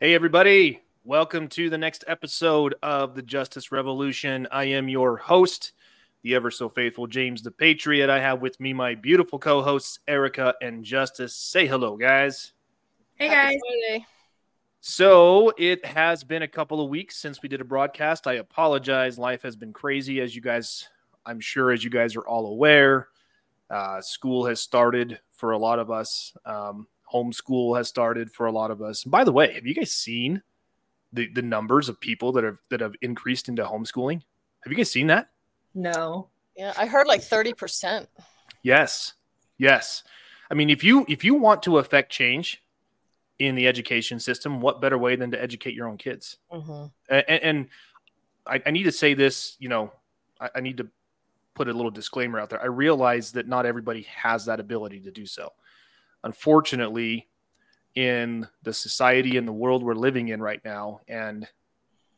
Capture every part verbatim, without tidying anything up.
Hey, everybody. Welcome to the next episode of the Justice Revolution. I am your host, the ever so faithful James the Patriot. I have with me my beautiful co-hosts, Erica and Justice. Say hello, guys. Hey, guys. So it has been a couple of weeks since we did a broadcast. I apologize. Life has been crazy, as you guys, I'm sure, as you guys are all aware. Uh, school has started for a lot of us. Um Homeschool has started for a lot of us. And by the way, have you guys seen the, the numbers of people that have that have increased into homeschooling? Have you guys seen that? No. Yeah, I heard like thirty percent. Yes. Yes. I mean, if you if you want to affect change in the education system, what better way than to educate your own kids? Mm-hmm. And, and I, I need to say this, you know, I, I need to put a little disclaimer out there. I realize that not everybody has that ability to do so. Unfortunately, in the society and the world we're living in right now, and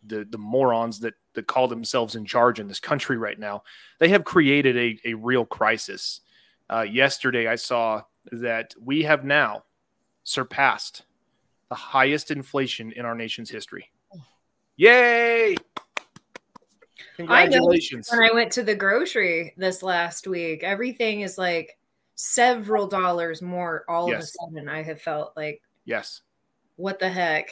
the the morons that, that call themselves in charge in this country right now, they have created a, a real crisis. Uh, yesterday, I saw that we have now surpassed the highest inflation in our nation's history. Yay! Congratulations. I when I went to the grocery this last week, everything is like several dollars more all yes. of a sudden. I have felt like, yes, what the heck?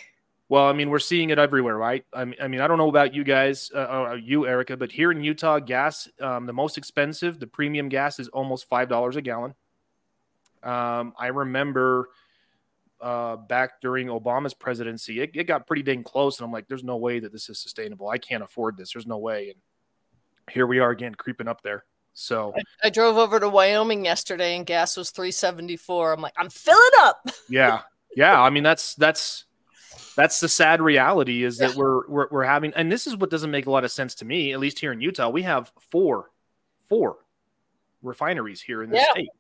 Well, I mean, we're seeing it everywhere, right? I mean, I mean, I don't know about you guys, uh, or you, Erica, but here in Utah, gas, um, the most expensive, the premium gas is almost five dollars a gallon. Um, I remember uh, back during Obama's presidency, it, it got pretty dang close. And I'm like, there's no way that this is sustainable. I can't afford this. There's no way. And here we are again, creeping up there. So I, I drove over to Wyoming yesterday and gas was three seventy-four. I'm like, I'm filling up. Yeah. Yeah. I mean, that's, that's, that's the sad reality is that yeah. we're, we're, we're having, and this is what doesn't make a lot of sense to me, at least here in Utah, we have four, four refineries here in the yeah. state.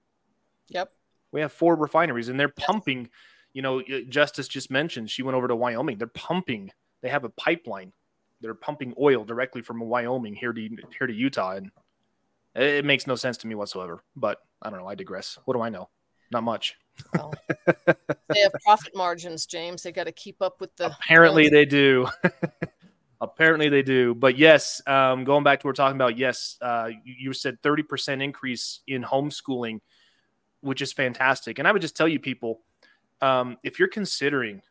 Yep. We have four refineries and they're yep. pumping, you know, Justice just mentioned, she went over to Wyoming. They're pumping, they have a pipeline. They're pumping oil directly from Wyoming here to, here to Utah. And it makes no sense to me whatsoever, but I don't know. I digress. What do I know? Not much. Well, they have profit margins, James. They got to keep up with the. Apparently ones. They do. Apparently they do. But yes, um, going back to what we're talking about, yes, uh, you, you said thirty percent increase in homeschooling, which is fantastic. And I would just tell you people, um, if you're considering,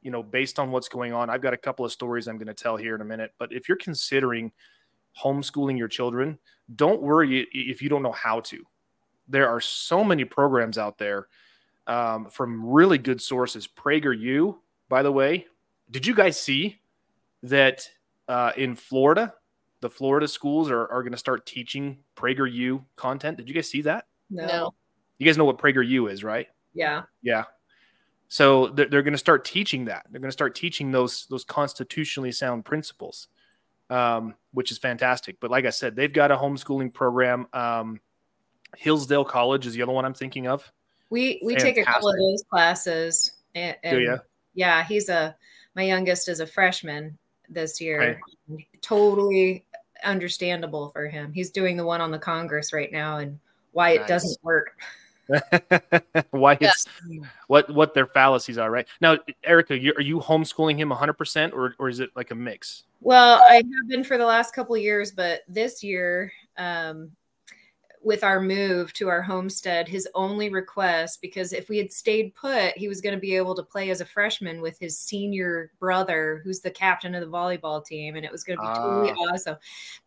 you know, based on what's going on, I've got a couple of stories I'm going to tell here in a minute, but if you're considering homeschooling your children, don't worry if you don't know how to. There are so many programs out there um, from really good sources. Prager U, by the way. Did you guys see that uh, in Florida, the Florida schools are, are going to start teaching Prager U content? Did you guys see that? No. You guys know what Prager U is, right? Yeah. Yeah. So they're, they're going to start teaching that. They're going to start teaching those those constitutionally sound principles. Um, which is fantastic. But like I said, they've got a homeschooling program. Um, Hillsdale College is the other one I'm thinking of. We we fantastic. Take a couple of those classes. And, and Do you? Yeah, he's a my youngest is a freshman this year. Right. Totally understandable for him. He's doing the one on the Congress right now and why nice. It doesn't work. Why yeah. it's what what their fallacies are right now. Erica, you, are you homeschooling him one hundred percent or or is it like a mix? Well, I have been for the last couple of years, but this year um with our move to our homestead, his only request, because if we had stayed put, he was going to be able to play as a freshman with his senior brother who's the captain of the volleyball team, and it was going to be totally ah. awesome.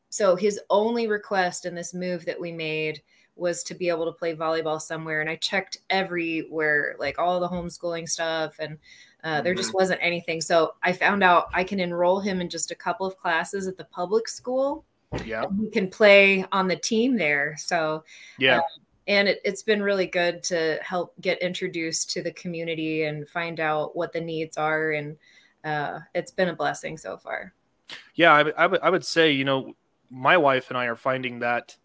So his only request in this move that we made was to be able to play volleyball somewhere. And I checked everywhere, like all the homeschooling stuff. And uh, there just wasn't anything. So I found out I can enroll him in just a couple of classes at the public school. Yeah. He can play on the team there. So, yeah. Uh, and it, it's been really good to help get introduced to the community and find out what the needs are. And uh, it's been a blessing so far. Yeah. I, I, w- I would say, you know, my wife and I are finding that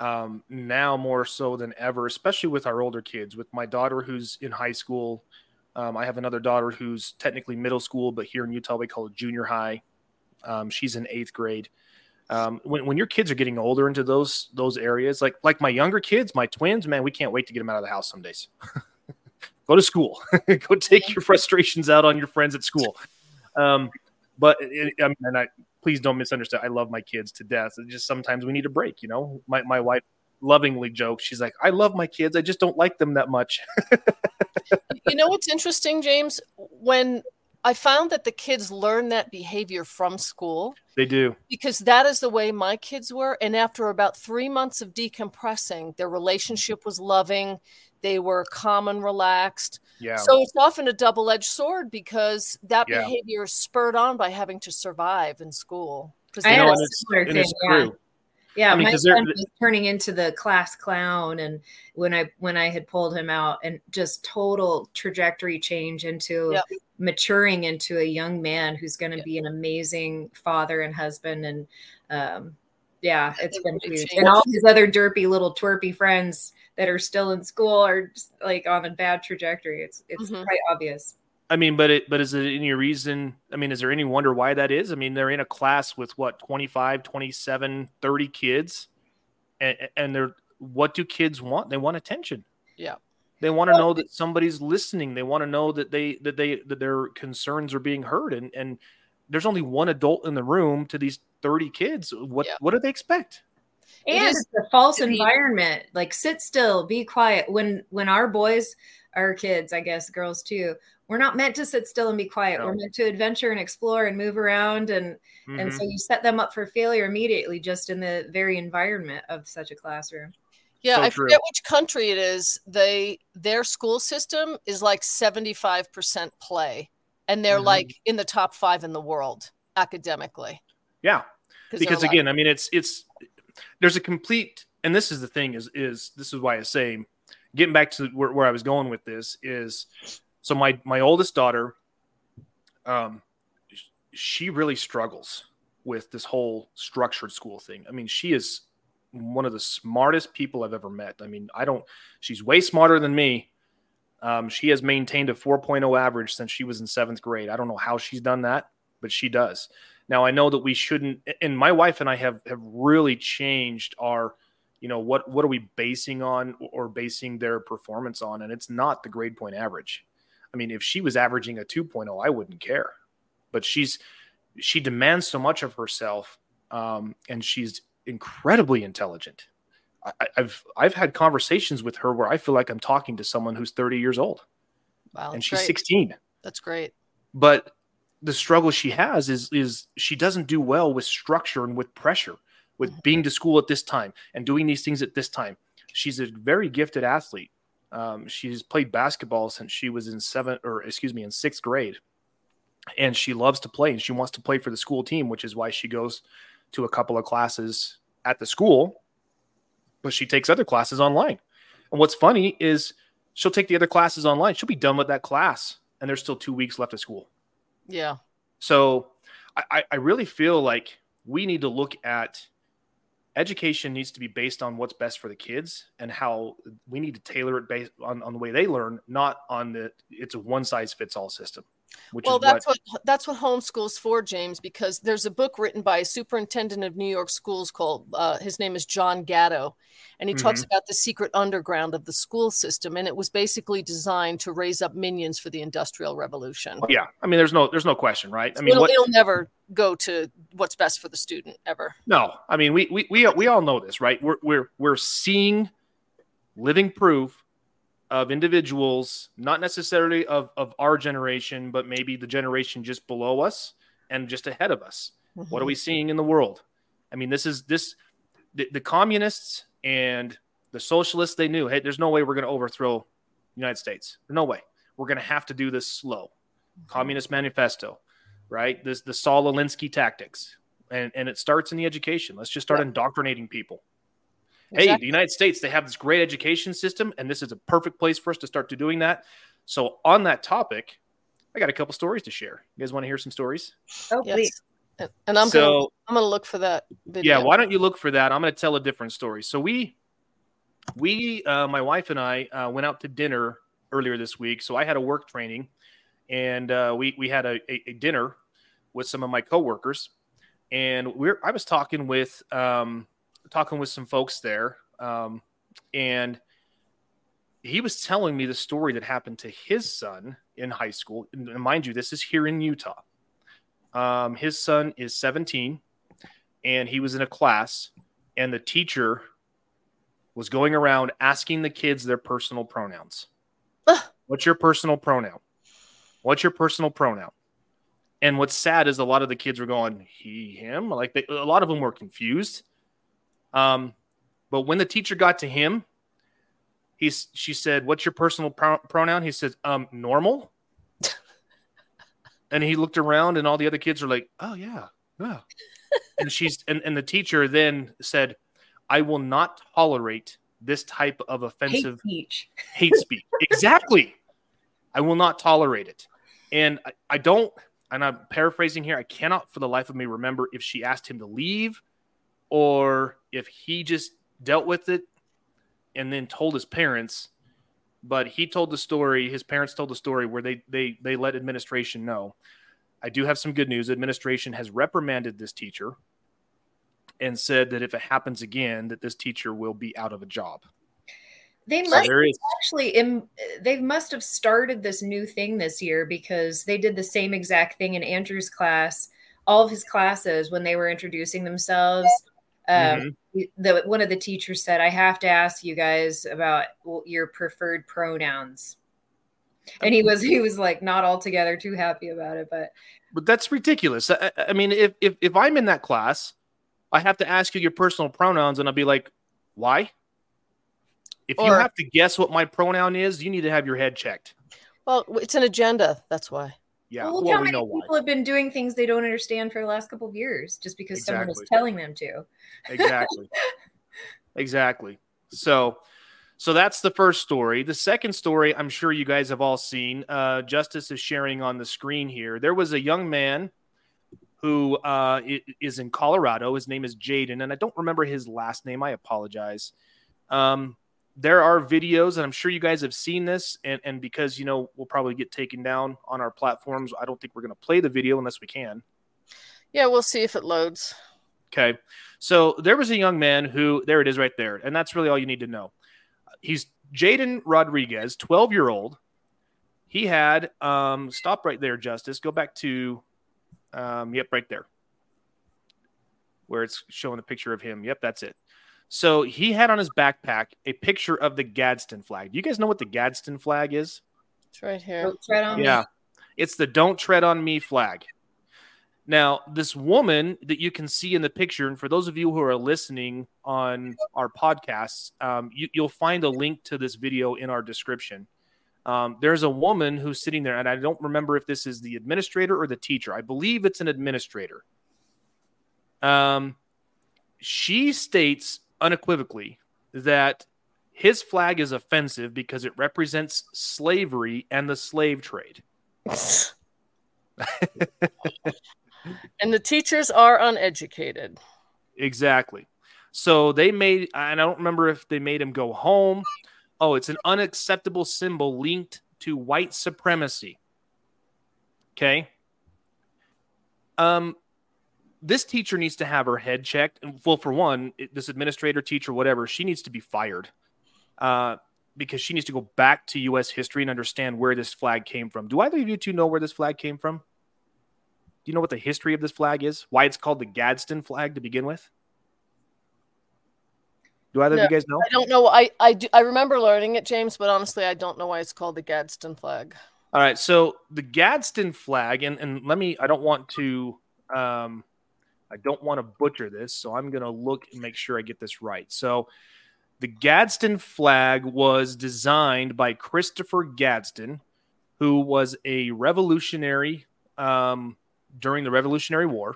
Um, now more so than ever, especially with our older kids, with my daughter who's in high school. Um, I have another daughter who's technically middle school, but here in Utah, we call it junior high. Um, she's in eighth grade. Um, when, when your kids are getting older into those, those areas, like, like my younger kids, my twins, man, we can't wait to get them out of the house some days. Go to school. Go take your frustrations out on your friends at school. Um, but it, I mean, and I, please don't misunderstand. I love my kids to death. It's just sometimes we need a break. You know, my my wife lovingly jokes. She's like, I love my kids. I just don't like them that much. You know what's interesting, James? When I found that the kids learn that behavior from school. They do. Because that is the way my kids were. And after about three months of decompressing, their relationship was loving. They were calm and relaxed. Yeah. So it's often a double-edged sword because that yeah. behavior is spurred on by having to survive in school. I had know, a similar thing. Yeah. Yeah, I mean, my son was turning into the class clown, and when I when I had pulled him out, and just total trajectory change into yep. maturing into a young man who's going to yep. be an amazing father and husband, and um, yeah, it's been huge. And all his other derpy little twerpy friends that are still in school are just, like, on a bad trajectory. It's it's mm-hmm. quite obvious. I mean, but it, but is it any reason? I mean, is there any wonder why that is? I mean, they're in a class with what, twenty-five, twenty-seven, thirty kids. And, and they're, what do kids want? They want attention. Yeah. They want to know that somebody's listening. They want to know that they, that they, that their concerns are being heard. And, and there's only one adult in the room to these thirty kids. What, yeah. what do they expect? And it is, it's a false environment. Like, sit still, be quiet. When, when our boys, our kids, I guess girls too, we're not meant to sit still and be quiet. No. We're meant to adventure and explore and move around. And mm-hmm. and so you set them up for failure immediately just in the very environment of such a classroom. Yeah, so I true. forget which country it is. They Their school system is like seventy-five percent play. And they're mm-hmm. like in the top five in the world academically. Yeah, because again, like, I mean, it's, it's there's a complete, and this is the thing is, is this is why I say, getting back to where, where I was going with this is, so my, my oldest daughter, um, she really struggles with this whole structured school thing. I mean, she is one of the smartest people I've ever met. I mean, I don't, she's way smarter than me. Um, she has maintained a four point oh average since she was in seventh grade. I don't know how she's done that, but she does. Now I know that we shouldn't, and my wife and I have, have really changed our, you know, what, what are we basing on or basing their performance on? And it's not the grade point average. I mean, if she was averaging a two point oh, I wouldn't care. But she's she demands so much of herself, um, and she's incredibly intelligent. I, I've I've had conversations with her where I feel like I'm talking to someone who's thirty years old. Wow, and she's great. sixteen. That's great. But the struggle she has is is she doesn't do well with structure and with pressure, with mm-hmm. being to school at this time and doing these things at this time. She's a very gifted athlete. Um, she's played basketball since she was in seventh or excuse me, in sixth grade, and she loves to play and she wants to play for the school team, which is why she goes to a couple of classes at the school, but she takes other classes online. And what's funny is she'll take the other classes online. She'll be done with that class and there's still two weeks left of school. Yeah. So I, I really feel like we need to look at education needs to be based on what's best for the kids and how we need to tailor it based on, on the way they learn, not on the, it's a one size fits all system. Which well, is that's what, what that's what homeschool's for, James, because there's a book written by a superintendent of New York schools called, uh, his name is John Gatto. And he mm-hmm. talks about the secret underground of the school system. And it was basically designed to raise up minions for the Industrial Revolution. Well, yeah. I mean, there's no, there's no question, right? I mean, it'll, what, it'll never go to what's best for the student ever. No, I mean, we, we, we, we all know this, right? We're, we're, we're seeing living proof of individuals, not necessarily of, of our generation, but maybe the generation just below us and just ahead of us. Mm-hmm. What are we seeing in the world? I mean, this is this, the, the communists and the socialists, they knew, hey, there's no way we're going to overthrow the United States. No way. We're going to have to do this slow. Mm-hmm. Communist manifesto, right? This, the Saul Alinsky tactics. And, and it starts in the education. Let's just start yeah. indoctrinating people. Exactly. Hey, the United States, they have this great education system, and this is a perfect place for us to start to doing that. So on that topic, I got a couple stories to share. You guys want to hear some stories? Oh, yes. Please. And I'm so, gonna, I'm going to look for that video. Yeah, why don't you look for that? I'm going to tell a different story. So we, we, uh, my wife and I uh, went out to dinner earlier this week. So I had a work training, and uh, we we had a, a, a dinner with some of my coworkers, and we're I was talking with um, talking with some folks there, um, and he was telling me the story that happened to his son in high school. And mind you, this is here in Utah. Um, his son is seventeen, and he was in a class, and the teacher was going around asking the kids their personal pronouns. Ugh. What's your personal pronoun? What's your personal pronoun? And what's sad is a lot of the kids were going, he, him. Like they, a lot of them were confused. Um, but when the teacher got to him, he's, she said, what's your personal pro- pronoun? He says, um, normal. And he looked around and all the other kids were like, oh yeah, yeah. And she's, and, and the teacher then said, I will not tolerate this type of offensive hate speech. Hate speech. Exactly. I will not tolerate it. And I, I don't, and I'm paraphrasing here, I cannot for the life of me remember if she asked him to leave or if he just dealt with it and then told his parents. But he told the story, his parents told the story where they they they let administration know. I do have some good news. Administration has reprimanded this teacher and said that if it happens again, that this teacher will be out of a job. They must so actually, they must have started this new thing this year because they did the same exact thing in Andrew's class, all of his classes when they were introducing themselves. Um, mm-hmm. the, one of the teachers said, I have to ask you guys about your preferred pronouns. And he was, he was like not altogether too happy about it, but. But that's ridiculous. I, I mean, if, if, if I'm in that class, I have to ask you your personal pronouns and I'll be like, why? If or, you have to guess what my pronoun is, you need to have your head checked. Well, it's an agenda. That's why. Yeah. Well, well, how we many know people why. Have been doing things they don't understand for the last couple of years just because exactly. someone is telling them to. Exactly. Exactly. So, so that's the first story. The second story, I'm sure you guys have all seen. Uh, Justice is sharing on the screen here. There was a young man who uh, is in Colorado. His name is Jaden, and I don't remember his last name. I apologize. Um, There are videos, and I'm sure you guys have seen this, and, and because, you know, we'll probably get taken down on our platforms, I don't think we're going to play the video unless we can. Yeah, we'll see if it loads. Okay. So there was a young man who, there it is right there, and that's really all you need to know. He's Jaden Rodriguez, twelve-year-old. He had, um, stop right there, Justice. Go back to, um, yep, right there, where it's showing a picture of him. Yep, that's it. So he had on his backpack a picture of the Gadsden flag. Do you guys know what the Gadsden flag is? It's right here. Don't tread on yeah. me. It's the Don't Tread on Me flag. Now, this woman that you can see in the picture, and for those of you who are listening on our podcasts, um, you, you'll find a link to this video in our description. Um, there's a woman who's sitting there, and I don't remember if this is the administrator or the teacher. I believe it's an administrator. Um, she states unequivocally that his flag is offensive because it represents slavery and the slave trade. And the teachers are uneducated. Exactly. So they made, and I don't remember if they made him go home. Oh, it's an unacceptable symbol linked to white supremacy. Okay. Um, This teacher needs to have her head checked. Well, for one, this administrator, teacher, whatever, she needs to be fired uh, because she needs to go back to U S history and understand where this flag came from. Do either of you two know where this flag came from? Do you know what the history of this flag is? Why it's called the Gadsden flag to begin with? Do either no, of you guys know? I don't know. I I, do, I remember learning it, James, but honestly, I don't know why it's called the Gadsden flag. All right. So the Gadsden flag, and, and let me, I don't want to... Um, I don't want to butcher this, so I'm going to look and make sure I get this right. So the Gadsden flag was designed by Christopher Gadsden, who was a revolutionary um, during the Revolutionary War.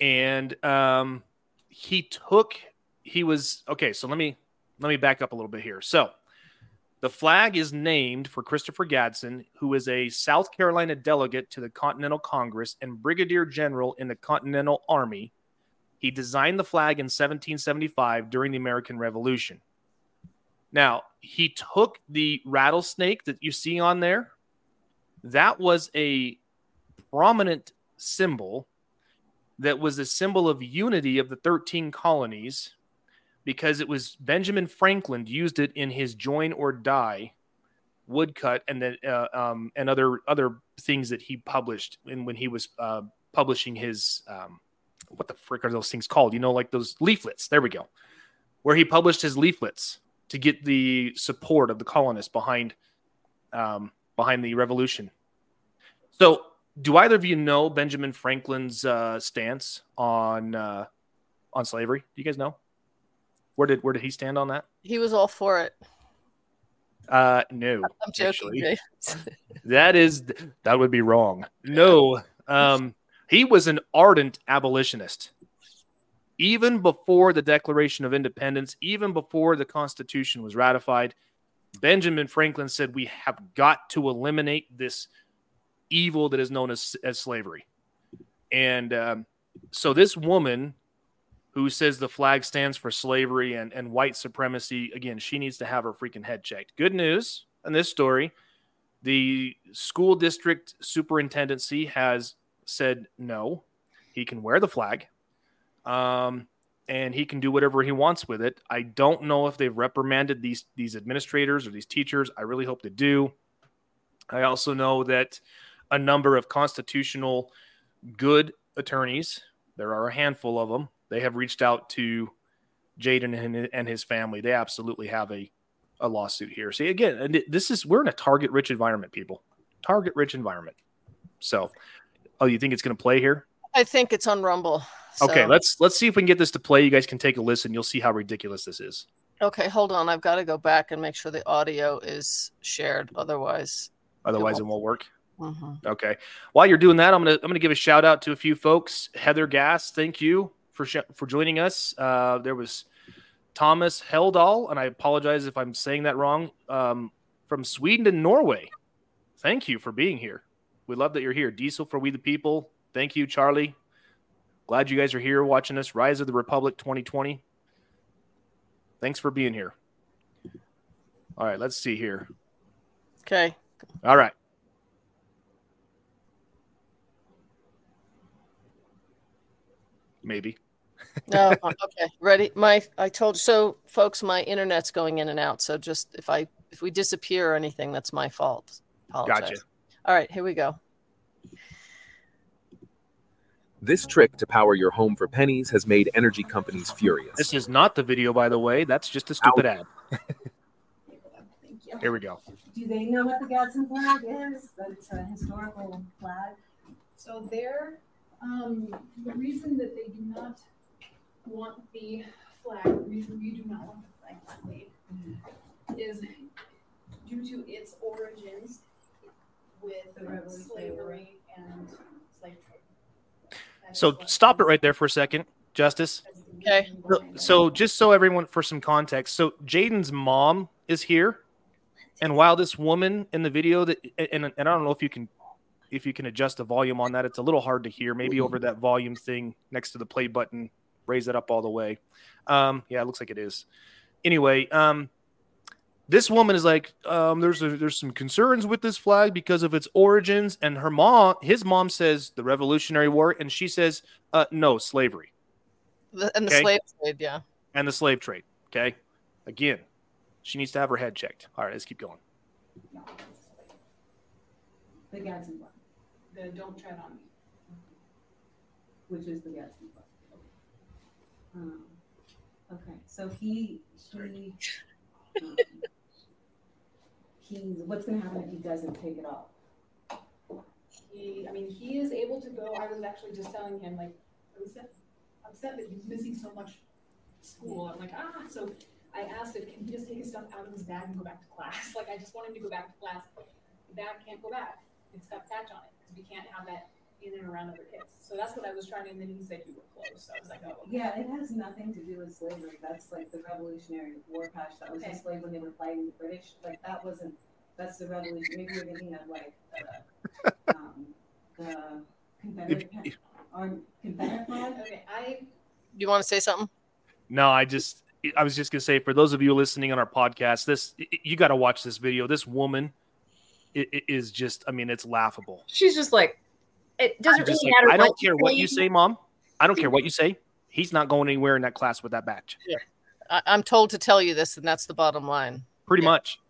And um, he took, he was, okay, so let me, let me back up a little bit here. So the flag is named for Christopher Gadsden, who is a South Carolina delegate to the Continental Congress and brigadier general in the Continental Army. He designed the flag in seventeen seventy-five during the American Revolution. Now, he took the rattlesnake that you see on there. That was a prominent symbol that was a symbol of unity of the thirteen colonies. because it was Benjamin Franklin used it in his Join or Die woodcut and then uh, um, and other other things that he published in, when he was uh, publishing his um, what the frick are those things called? You know, like those leaflets. There we go. Where he published his leaflets to get the support of the colonists behind um, behind the revolution. So, do either of you know Benjamin Franklin's uh, stance on uh, on slavery? Do you guys know? Where did where did he stand on that? He was all for it. Uh, no, I'm joking. that is that would be wrong. No, um, he was an ardent abolitionist. Even before the Declaration of Independence, even before the Constitution was ratified, Benjamin Franklin said we have got to eliminate this evil that is known as, as slavery. And um, so this woman who says the flag stands for slavery and, and white supremacy, again, she needs to have her freaking head checked. Good news in this story, the school district superintendency has said no, he can wear the flag. Um, and he can do whatever he wants with it. I don't know if they've reprimanded these, these administrators or these teachers. I really hope they do. I also know that a number of constitutional good attorneys, there are a handful of them. They have reached out to Jaden and his family. They absolutely have a, a lawsuit here. See, again, this is, we're in a target rich environment, people, target rich environment. So, oh, you think it's going to play here? I think it's on Rumble. So. Okay, let's let's see if we can get this to play. You guys can take a listen. You'll see how ridiculous this is. Okay, hold on. I've got to go back and make sure the audio is shared. Otherwise, otherwise it won't, it won't work. Mm-hmm. Okay. While you're doing that, I'm gonna I'm gonna give a shout out to a few folks. Heather Gass, thank you for sh- for joining us. Uh, there was Thomas Heldahl, and I apologize if I'm saying that wrong. Um, from Sweden and Norway, thank you for being here. We love that you're here. Diesel for We the People. Thank you, Charlie. Glad you guys are here watching us. Rise of the Republic twenty twenty. Thanks for being here. All right, let's see here. Okay. All right. Maybe. No, okay. Ready? My I told you so, folks, my internet's going in and out. So just if I if we disappear or anything, that's my fault. Apologize. Gotcha. All right, here we go. This trick to power your home for pennies has made energy companies furious. This is not the video, by the way. That's just a stupid Ow. ad. Here we go. Do they know what the Gadsden flag is? That it's a historical flag. So they're, um, the reason that they do not want the flag, the reason you do not want the flag displayed, mm-hmm. is due to its origins with the revolution, slavery and slave trade. So stop it right there for a second, Justice. Okay. So just so everyone, for some context, so Jaden's mom is here, and while this woman in the video that, and, and I don't know if you can, if you can adjust the volume on that, it's a little hard to hear. Maybe over that volume thing next to the play button, raise it up all the way. Um, yeah, it looks like it is. Anyway, um, this woman is like, um, there's a, there's some concerns with this flag because of its origins, and her mom, his mom says the Revolutionary War, and she says, uh, no, slavery, the, and okay? the slave trade, yeah, and the slave trade. Okay, again, she needs to have her head checked. All right, let's keep going. The Gadsden flag, the "Don't Tread on Me," which is the Gadsden flag. Um, okay, so he she. um, He's, what's going to happen if he doesn't take it off? He, I mean, he is able to go. I was actually just telling him, like, I'm upset, upset that he's missing so much school. I'm like, ah. So I asked if can he just take his stuff out of his bag and go back to class? Like, I just want him to go back to class. The bag can't go back. It's got patch on it because we can't have that in and around other kids. So that's what I was trying to. And then he said you were close. So I was like, oh. Okay. Yeah, it has nothing to do with slavery. That's like the Revolutionary War patch that was okay. displayed when they were fighting the British. Like that wasn't. That's the revolution. Maybe you're thinking of like the, um, the Confederate patch on Confederate flag. Okay, I. You want to say something? No, I just. I was just gonna say for those of you listening on our podcast, this you got to watch this video. This woman is just. I mean, it's laughable. She's just like. It doesn't really matter. I don't care what you say, Mom. I don't care what you say. He's not going anywhere in that class with that badge. Yeah. I- I'm told to tell you this, and that's the bottom line. Pretty yeah. much.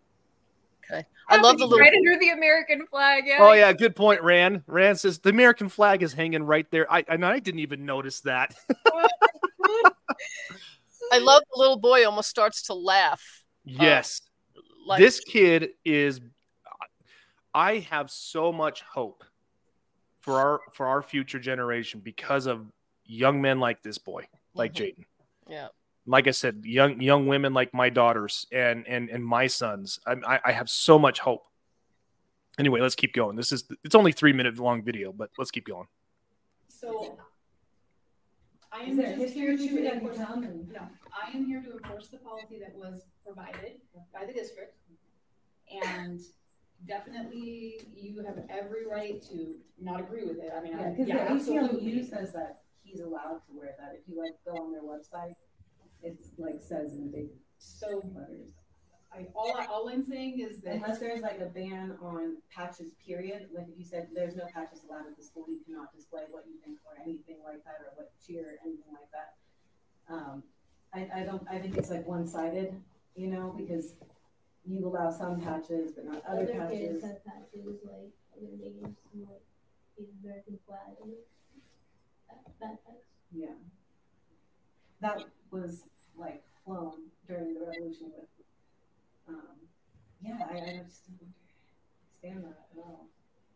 Okay. I love the little right under the American flag. Yeah. Oh yeah, good point, Ran. Ran says the American flag is hanging right there. I and I didn't even notice that. I love the little boy almost starts to laugh. Yes. Uh, like- this kid is I have so much hope for our for our future generation because of young men like this boy, like mm-hmm. Jaden. Yeah. Like I said, young young women like my daughters and and and my sons. I, I have so much hope. Anyway, let's keep going. This is it's only three minute long video, but let's keep going. So I am just here to enforce. No, I am here to enforce the policy that was provided by the district, and definitely you have every right to not agree with it. I mean, yeah, because yeah, the A C L U says that he's allowed to wear that. If you like go on their website. It's like says in big so letters. I, all, I, all I'm saying is that unless there's like a ban on patches, period. Like if you said there's no patches allowed at the school, you cannot display what you think or anything like that, or what cheer or anything like that. Um, I, I don't. I think it's like one-sided, you know, because you allow some patches but not other, other patches. Other patches like I'm gonna make some like the American flag and backpacks. Yeah, that was like flown during the revolution with um yeah I, I just don't understand that at all.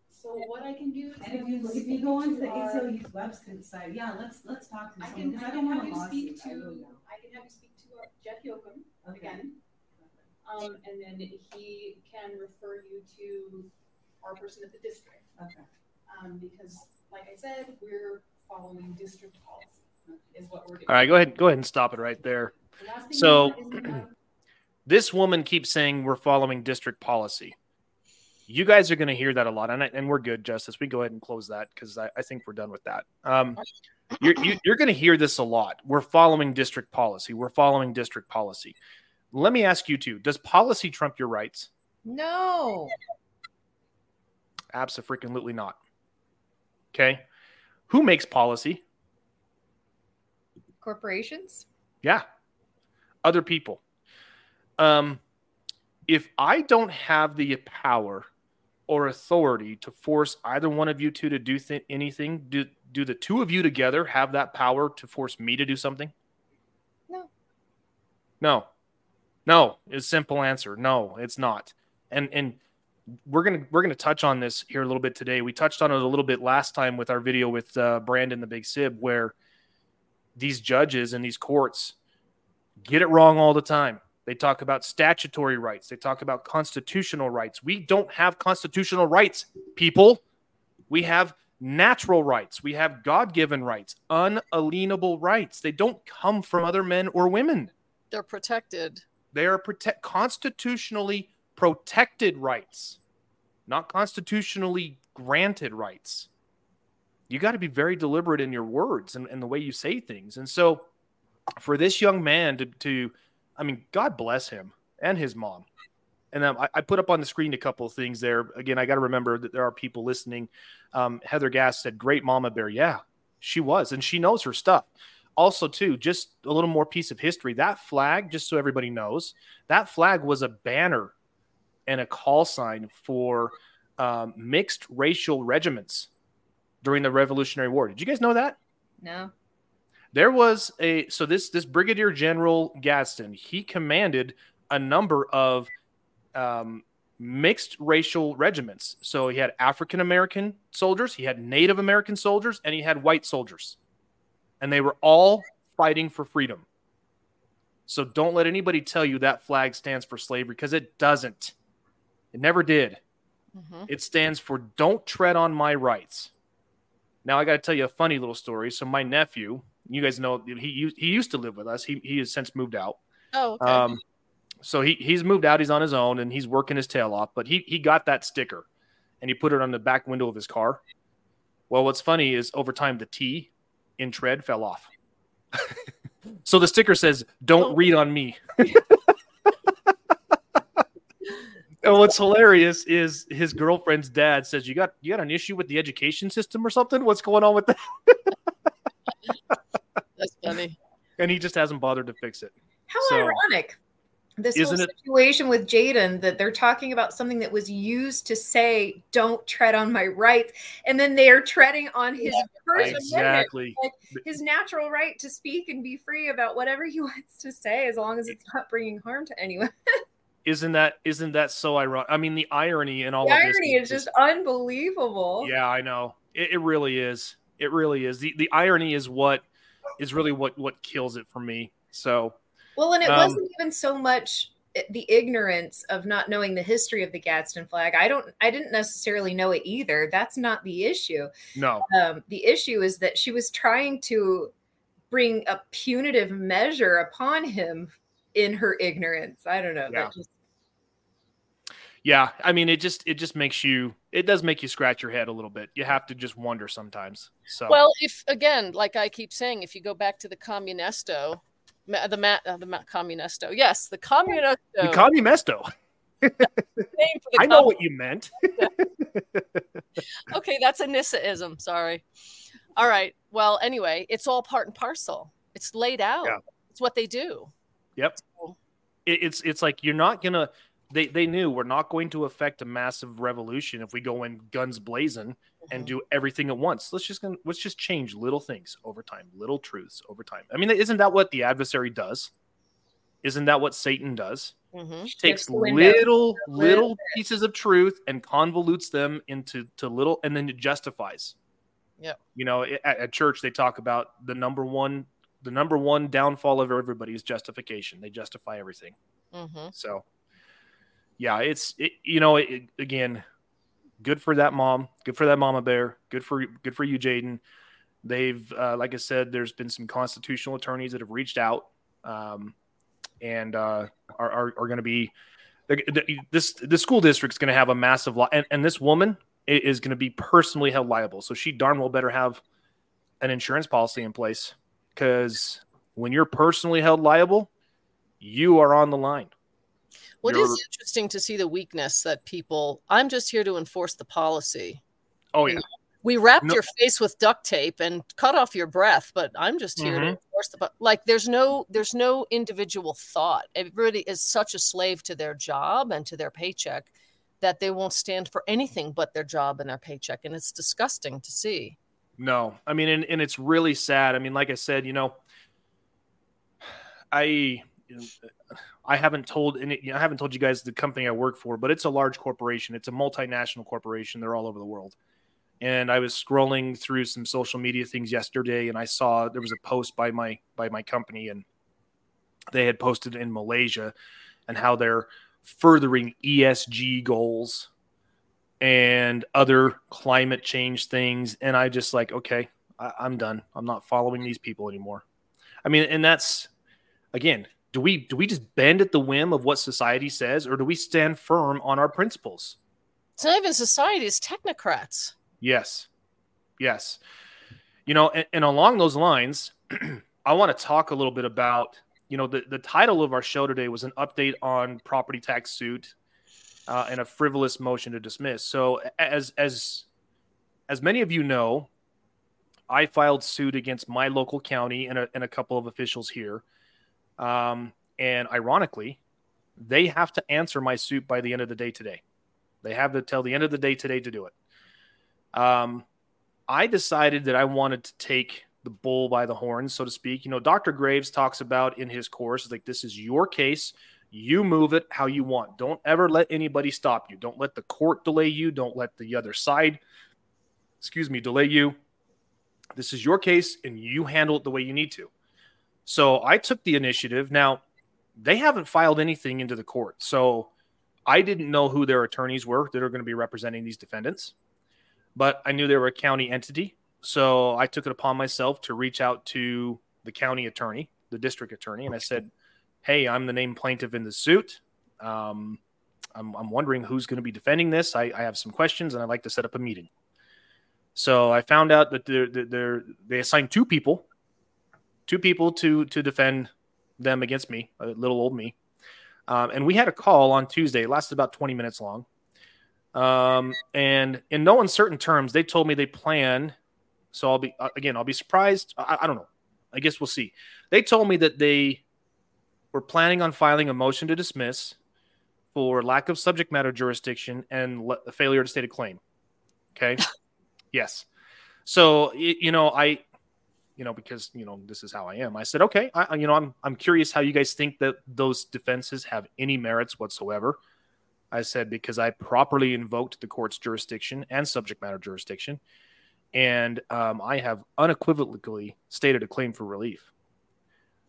So what I can do is and if you if you go onto the A C L U's website site, yeah, let's let's talk to someone. I, I don't want to speak to I, I can have you speak to uh, Jack Yocum okay. again. Um and then he can refer you to our person at the district. Okay. Um because like I said, we're following district policy. Is what we're doing. All right, go ahead. Go ahead and stop it right there. So, this woman keeps saying we're following district policy. You guys are going to hear that a lot, and I, and we're good, Justice. We go ahead and close that because I, I think we're done with that. Um, you're you, you're going to hear this a lot. We're following district policy. We're following district policy. Let me ask you two: does policy trump your rights? No. Abso-freaking-lutely not. Okay, who makes policy? Corporations? Yeah. Other people. Um, if I don't have the power or authority to force either one of you two to do th- anything, do, do the two of you together have that power to force me to do something? No. No. No. It's a simple answer. No, it's not. And and we're going to we're going to touch on this here a little bit today. We touched on it a little bit last time with our video with uh, Brandon the Big Sib where these judges and these courts get it wrong all the time. They talk about statutory rights. They talk about constitutional rights. We don't have constitutional rights, people. We have natural rights. We have God-given rights, unalienable rights. They don't come from other men or women. They're protected. They are protect constitutionally protected rights, not constitutionally granted rights. You got to be very deliberate in your words and, and the way you say things. And so for this young man to, to I mean, God bless him and his mom. And um, I, I put up on the screen a couple of things there. Again, I got to remember that there are people listening. Um, Heather Gass said, great Mama Bear. Yeah, she was. And she knows her stuff. Also, too, just a little more piece of history. That flag, just so everybody knows, that flag was a banner and a call sign for um, mixed racial regiments during the Revolutionary War. Did you guys know that? No. There was a, so this this Brigadier General Gadsden, he commanded a number of um, mixed racial regiments. So he had African-American soldiers, he had Native American soldiers, and he had white soldiers. And they were all fighting for freedom. So don't let anybody tell you that flag stands for slavery, because it doesn't. It never did. Mm-hmm. It stands for don't tread on my rights. Now, I got to tell you a funny little story. So my nephew, you guys know, he he used to live with us. He he has since moved out. Oh, okay. Um, so he, he's moved out. He's on his own, and he's working his tail off. But he, he got that sticker, and he put it on the back window of his car. Well, what's funny is over time, the T in tread fell off. So the sticker says, don't read on me. And what's hilarious is his girlfriend's dad says, you got you got an issue with the education system or something? What's going on with that? That's funny. And he just hasn't bothered to fix it. How so ironic, this whole situation it, with Jaden, that they're talking about something that was used to say, don't tread on my rights. And then they are treading on his yeah, person, exactly. like his natural right to speak and be free about whatever he wants to say, as long as it's not bringing harm to anyone. Isn't that isn't that so ironic? I mean, the irony in all the of this. The irony is just unbelievable. Yeah, I know. It, it really is. It really is. The the irony is what is really what, what kills it for me. So well, and it um, wasn't even so much the ignorance of not knowing the history of the Gadsden flag. I don't I didn't necessarily know it either. That's not the issue. No. Um, the issue is that she was trying to bring a punitive measure upon him in her ignorance. I don't know. Yeah. That just... yeah. I mean, it just, it just makes you, it does make you scratch your head a little bit. You have to just wonder sometimes. So, well, if again, like I keep saying, if you go back to the Communesto, the mat, uh, the mat Communesto, yes, the Communesto, the Communesto. Yeah, I know what you meant. Okay. That's a N I S A-ism. Sorry. All right. Well, anyway, it's all part and parcel. It's laid out. Yeah. It's what they do. Yep. It, it's it's like you're not going to – they they knew we're not going to affect a massive revolution if we go in guns blazing mm-hmm. and do everything at once. Let's just let's just change little things over time, little truths over time. I mean, isn't that what the adversary does? Isn't that what Satan does? Mm-hmm. He takes little, little pieces of truth and convolutes them into to little – and then it justifies. Yeah. You know, at, at church they talk about the number one – the number one downfall of everybody is justification. They justify everything. Mm-hmm. So, yeah, it's, it, you know, it, again, good for that mom. Good for that mama bear. Good for, good for you, Jaden. They've, uh, like I said, there's been some constitutional attorneys that have reached out um, and uh, are, are, are going to be, this, the school district's going to have a massive law. And, and this woman is going to be personally held liable. So she darn well better have an insurance policy in place. Because when you're personally held liable, you are on the line. What you're... is interesting to see the weakness that people, I'm just here to enforce the policy. Oh, yeah. You know, we wrapped no. your face with duct tape and cut off your breath, but I'm just here mm-hmm. to enforce the policy. Like there's no, there's no individual thought. Everybody is such a slave to their job and to their paycheck that they won't stand for anything but their job and their paycheck. And it's disgusting to see. No, I mean, and, and it's really sad. I mean, like I said, you know, I, I haven't told, and it, you know, I haven't told you guys the company I work for, but it's a large corporation. It's a multinational corporation. They're all over the world. And I was scrolling through some social media things yesterday, and I saw there was a post by my by my company, and they had posted in Malaysia and how they're furthering E S G goals and other climate change things. And I just like, okay, I, I'm done. I'm not following these people anymore. I mean, and that's, again, do we, do we just bend at the whim of what society says, or do we stand firm on our principles? It's not even society, it's technocrats. Yes. Yes. You know, and, and along those lines, I want to talk a little bit about, you know, the, the title of our show today was an update on property tax suit Uh, and a frivolous motion to dismiss. So as as as many of you know, I filed suit against my local county and a, and a couple of officials here. Um, and ironically, they have to answer my suit by the end of the day today. They have to till the end of the day today to do it. Um, I decided that I wanted to take the bull by the horns, so to speak. You know, Doctor Graves talks about in his course, like, this is your case. You move it how you want. Don't ever let anybody stop you. Don't let the court delay you. Don't let the other side, excuse me, delay you. This is your case, and you handle it the way you need to. So I took the initiative. Now, they haven't filed anything into the court. So I didn't know who their attorneys were that are going to be representing these defendants, but I knew they were a county entity. So I took it upon myself to reach out to the county attorney, the district attorney, and I said, hey, I'm the named plaintiff in the suit. Um, I'm, I'm wondering who's going to be defending this. I, I have some questions, and I'd like to set up a meeting. So I found out that they're, they're, they assigned two people, two people to to defend them against me, little old me. Um, and we had a call on Tuesday. It lasted about twenty minutes long. Um, and in no uncertain terms, they told me they plan. So I'll be, again, I'll be surprised. I, I don't know. I guess we'll see. They told me that they we're planning on filing a motion to dismiss for lack of subject matter jurisdiction and le- failure to state a claim. Okay. Yes. So, you know, I, you know, because, you know, this is how I am. I said, okay, I, you know, I'm, I'm curious how you guys think that those defenses have any merits whatsoever. I said, because I properly invoked the court's jurisdiction and subject matter jurisdiction. And um, I have unequivocally stated a claim for relief.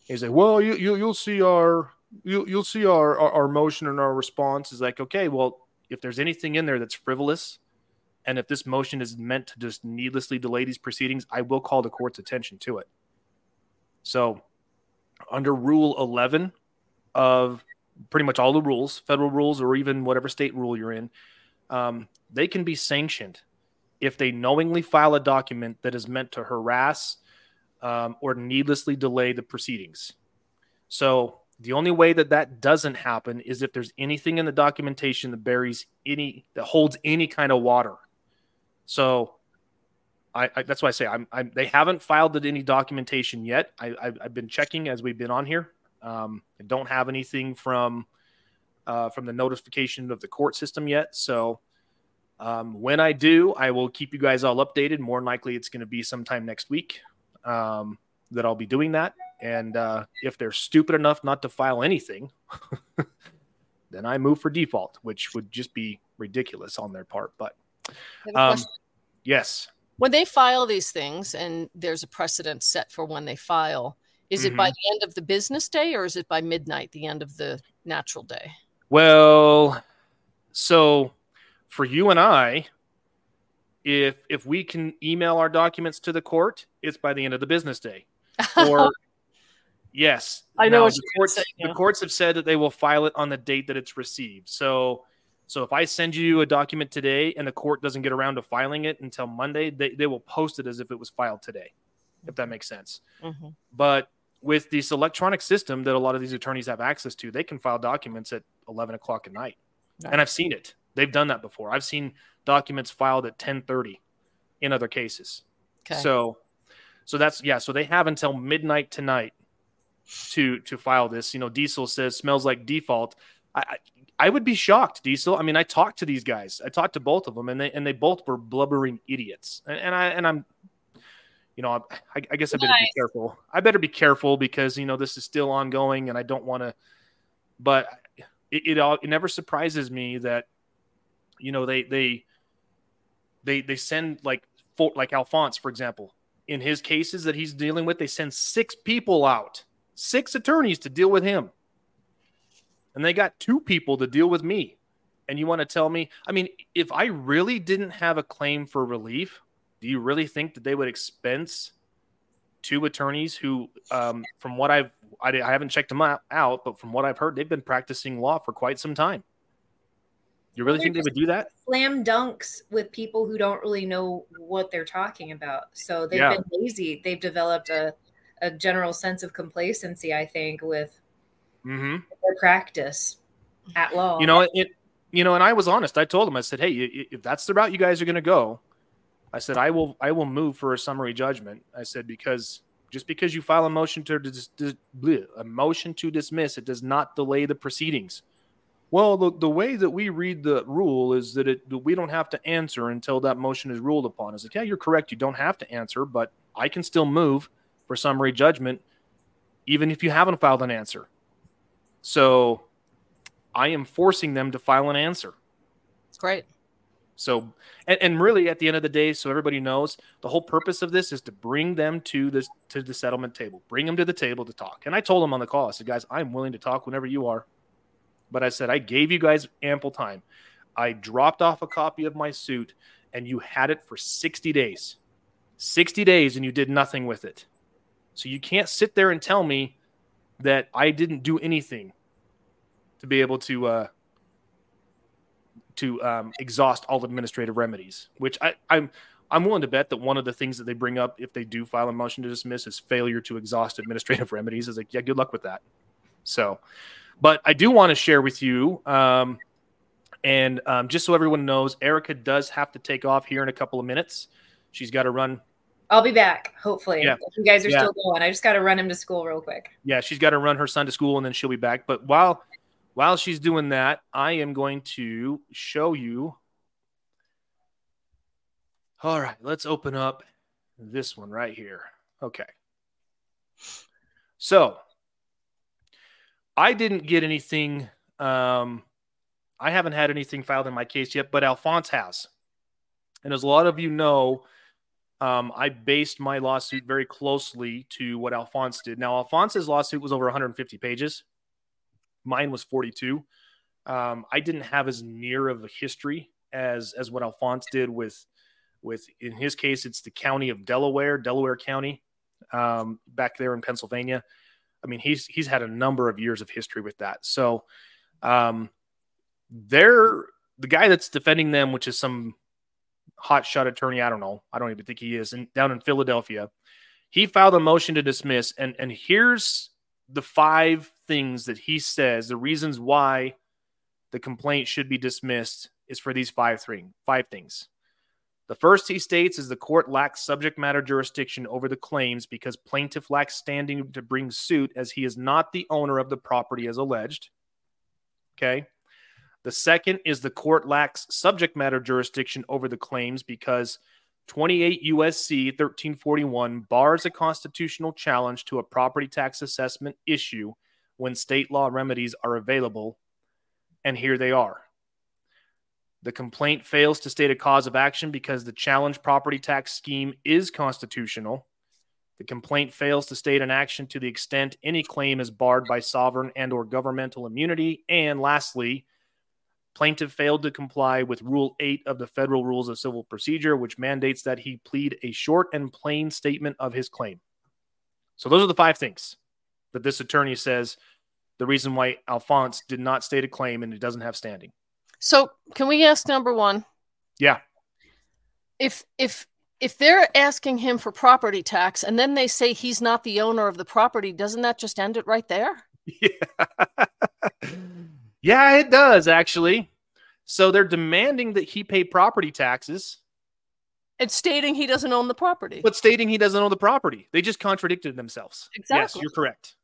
He's like, well, you, you, you'll see our, you, you'll see our, our, our motion and our response is like, okay, well, if there's anything in there that's frivolous, and if this motion is meant to just needlessly delay these proceedings, I will call the court's attention to it. So under Rule eleven of pretty much all the rules, federal rules, or even whatever state rule you're in, um, they can be sanctioned if they knowingly file a document that is meant to harass um, or needlessly delay the proceedings. So the only way that that doesn't happen is if there's anything in the documentation that buries any, that holds any kind of water. So I, I that's why I say I'm, I'm. They haven't filed any documentation yet. I, I've, I've been checking as we've been on here. Um, I don't have anything from uh, from the notification of the court system yet. So. Um, when I do, I will keep you guys all updated. More than likely, it's going to be sometime next week um, that I'll be doing that. And uh, if they're stupid enough not to file anything, then I move for default, which would just be ridiculous on their part. But um, yes. When they file these things and there's a precedent set for when they file, is mm-hmm. it by the end of the business day or is it by midnight, the end of the natural day? Well, so... For you and I, if if we can email our documents to the court, it's by the end of the business day. Or yes, I know what the courts, say, yeah. The courts have said that they will file it on the date that it's received. So, so if I send you a document today and the court doesn't get around to filing it until Monday, they, they will post it as if it was filed today, if that makes sense. Mm-hmm. But with this electronic system that a lot of these attorneys have access to, they can file documents at eleven o'clock at night. Nice. And I've seen it. They've done that before. I've seen documents filed at ten thirty in other cases. Okay. So, so that's, yeah. So they have until midnight tonight to, to file this. You know, Diesel says smells like default. I, I, I would be shocked, Diesel. I mean, I talked to these guys. I talked to both of them and they, and they both were blubbering idiots. And, and I, and I'm, you know, I, I guess I better nice. be careful. I better be careful because, you know, this is still ongoing and I don't want to, but it, it all, it never surprises me that, you know, they they they they send like for, like Alphonse, for example, in his cases that he's dealing with, they send six people out, six attorneys to deal with him. And they got two people to deal with me. And you want to tell me, I mean, if I really didn't have a claim for relief, do you really think that they would expense two attorneys who, um, from what I've, I, I haven't checked them out, but from what I've heard, they've been practicing law for quite some time. You really they're think they would do that? Slam dunks with people who don't really know what they're talking about. So they've yeah. been lazy. They've developed a, a general sense of complacency, I think, with mm-hmm. their practice at law. You know, it. You know, and I was honest. I told them, I said, hey, if that's the route you guys are going to go, I said, I will I will move for a summary judgment. I said, because just because you file a motion to dis- dis- bleh, a motion to dismiss, it does not delay the proceedings. Well, the, the way that we read the rule is that it we don't have to answer until that motion is ruled upon. It's like, yeah, you're correct. You don't have to answer, but I can still move for summary judgment, even if you haven't filed an answer. So I am forcing them to file an answer. Great. So, and, and really at the end of the day, so everybody knows, the whole purpose of this is to bring them to this, to the settlement table, bring them to the table to talk. And I told them on the call, I said, guys, I'm willing to talk whenever you are. But I said, I gave you guys ample time. I dropped off a copy of my suit, and you had it for sixty days. sixty days, and you did nothing with it. So you can't sit there and tell me that I didn't do anything to be able to uh, to um, exhaust all administrative remedies, which I, I'm I'm willing to bet that one of the things that they bring up if they do file a motion to dismiss is failure to exhaust administrative remedies. I was like, yeah, good luck with that. So... But I do want to share with you, um, and um, just so everyone knows, Erica does have to take off here in a couple of minutes. She's got to run I'll be back, hopefully. Yeah. If you guys are yeah. still going. I just got to run him to school real quick. Yeah, she's got to run her son to school, and then she'll be back. But while while she's doing that, I am going to show you. All right, let's open up this one right here. Okay. So I didn't get anything. Um, I haven't had anything filed in my case yet, but Alphonse has. And as a lot of you know, um, I based my lawsuit very closely to what Alphonse did. Now, Alphonse's lawsuit was over one hundred fifty pages. Mine was forty-two. Um, I didn't have as near of a history as as what Alphonse did with, with in his case, it's the county of Delaware, Delaware County, um, back there in Pennsylvania. I mean, he's he's had a number of years of history with that. So um, they're, the guy that's defending them, which is some hotshot attorney, I don't know. I don't even think he is. And down in Philadelphia, he filed a motion to dismiss. And, and here's the five things that he says, the reasons why the complaint should be dismissed is for these five, three, five things. The first, he states, is the court lacks subject matter jurisdiction over the claims because plaintiff lacks standing to bring suit as he is not the owner of the property as alleged. Okay. The second is the court lacks subject matter jurisdiction over the claims because twenty-eight U S C thirteen forty-one bars a constitutional challenge to a property tax assessment issue when state law remedies are available, and here they are. The complaint fails to state a cause of action because the challenge property tax scheme is constitutional. The complaint fails to state an action to the extent any claim is barred by sovereign and or governmental immunity. And lastly, plaintiff failed to comply with Rule eight of the Federal Rules of Civil Procedure, which mandates that he plead a short and plain statement of his claim. So those are the five things that this attorney says the reason why Alphonse did not state a claim and it doesn't have standing. So can we ask number one? Yeah. If if if they're asking him for property tax and then they say he's not the owner of the property, doesn't that just end it right there? Yeah, yeah it does, actually. So they're demanding that he pay property taxes. And stating he doesn't own the property. But stating he doesn't own the property. They just contradicted themselves. Exactly. Yes, you're correct.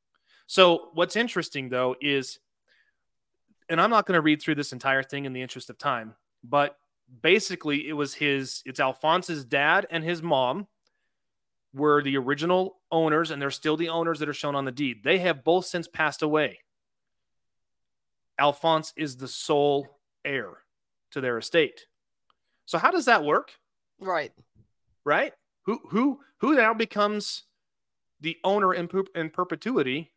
So what's interesting, though, is... and I'm not going to read through this entire thing in the interest of time, but basically it was his, it's Alphonse's dad and his mom were the original owners, and they're still the owners that are shown on the deed. They have both since passed away. Alphonse is the sole heir to their estate. So how does that work? Right. Right? Who who who now becomes the owner in, in perpetuity?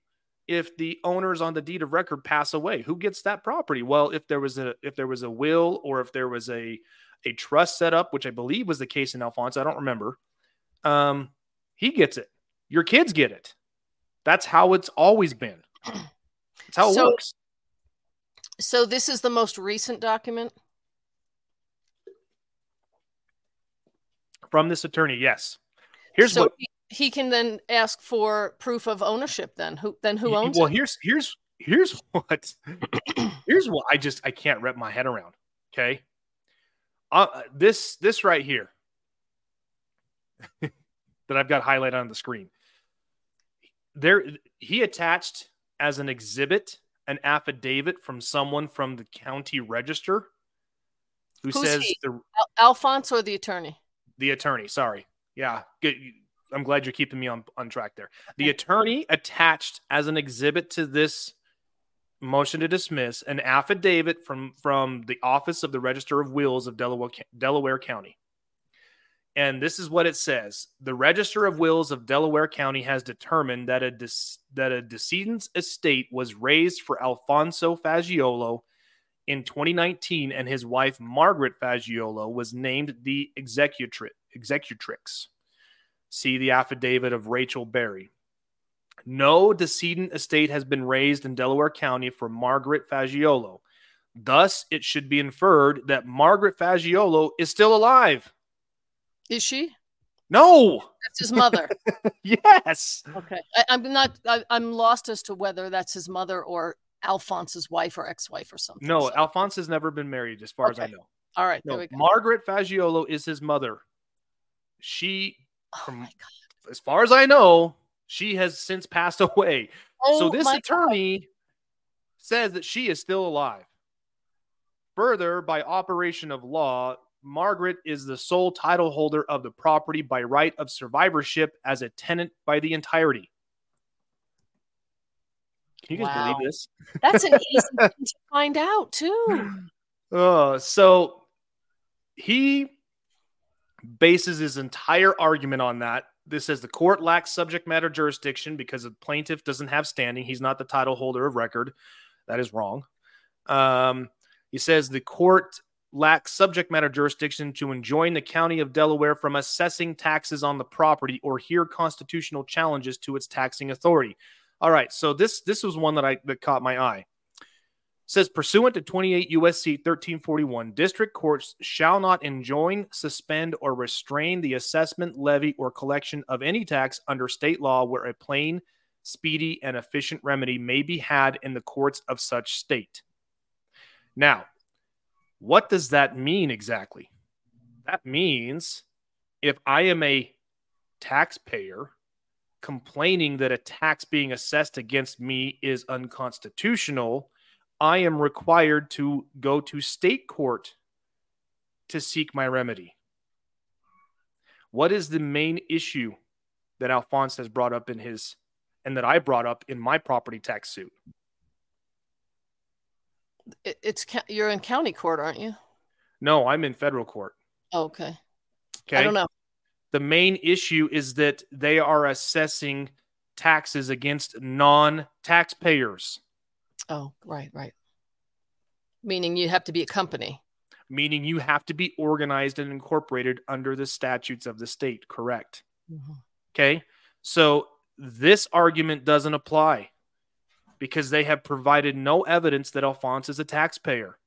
If the owners on the deed of record pass away, who gets that property? Well, if there was a if there was a will or if there was a a trust set up, which I believe was the case in Alphonse, I don't remember. Um, he gets it. Your kids get it. That's how it's always been. That's how so, it works. So this is the most recent document from this attorney. Yes. Here's so what. He- He can then ask for proof of ownership. Then who? Then who owns? Well, it? here's here's here's what here's what I just I can't wrap my head around. Okay, uh, this this right here that I've got highlighted on the screen. There, he attached as an exhibit an affidavit from someone from the county register who Who's says he? the Al- Alphonse or the attorney. The attorney. Sorry. Yeah. Good. I'm glad you're keeping me on, on track there. The attorney attached as an exhibit to this motion to dismiss an affidavit from, from the Office of the Register of Wills of Delaware, Delaware County. And this is what it says. The Register of Wills of Delaware County has determined that a, de- that a decedent's estate was raised for Alphonse Fagiolo in twenty nineteen, and his wife, Margaret Fagiolo, was named the executri- executrix. See the affidavit of Rachel Berry. No decedent estate has been raised in Delaware County for Margaret Fagiolo. Thus, it should be inferred that Margaret Fagiolo is still alive. Is she? No. That's his mother. Yes. Okay. I, I'm not, I, I'm lost as to whether that's his mother or Alphonse's wife or ex-wife or something. No, so. Alphonse has never been married as far okay. as I know. All right. No, there we go. Margaret Fagiolo is his mother. She From, oh my God. As far as I know, she has since passed away. Oh, so this attorney God. says that she is still alive. Further, by operation of law, Margaret is the sole title holder of the property by right of survivorship as a tenant by the entirety. Can you guys wow. believe this? That's an easy thing to find out, too. Uh, so he bases his entire argument on that. This says the court lacks subject matter jurisdiction because the plaintiff doesn't have standing. He's not the title holder of record. That is wrong. Um, he says the court lacks subject matter jurisdiction to enjoin the county of Delaware from assessing taxes on the property or hear constitutional challenges to its taxing authority. All right, so this this was one that I that caught my eye. It says, pursuant to twenty-eight U S C thirteen forty-one, district courts shall not enjoin, suspend, or restrain the assessment, levy, or collection of any tax under state law where a plain, speedy, and efficient remedy may be had in the courts of such state. Now, what does that mean exactly? That means if I am a taxpayer complaining that a tax being assessed against me is unconstitutional, I am required to go to state court to seek my remedy. What is the main issue that Alphonse has brought up in his, and that I brought up in my property tax suit? It's you're in county court, aren't you? No, I'm in federal court. Oh, okay. Okay. I don't know. The main issue is that they are assessing taxes against non-taxpayers. Oh, right, right. Meaning you have to be a company. Meaning you have to be organized and incorporated under the statutes of the state, correct? Mm-hmm. Okay, so this argument doesn't apply because they have provided no evidence that Alphonse is a taxpayer.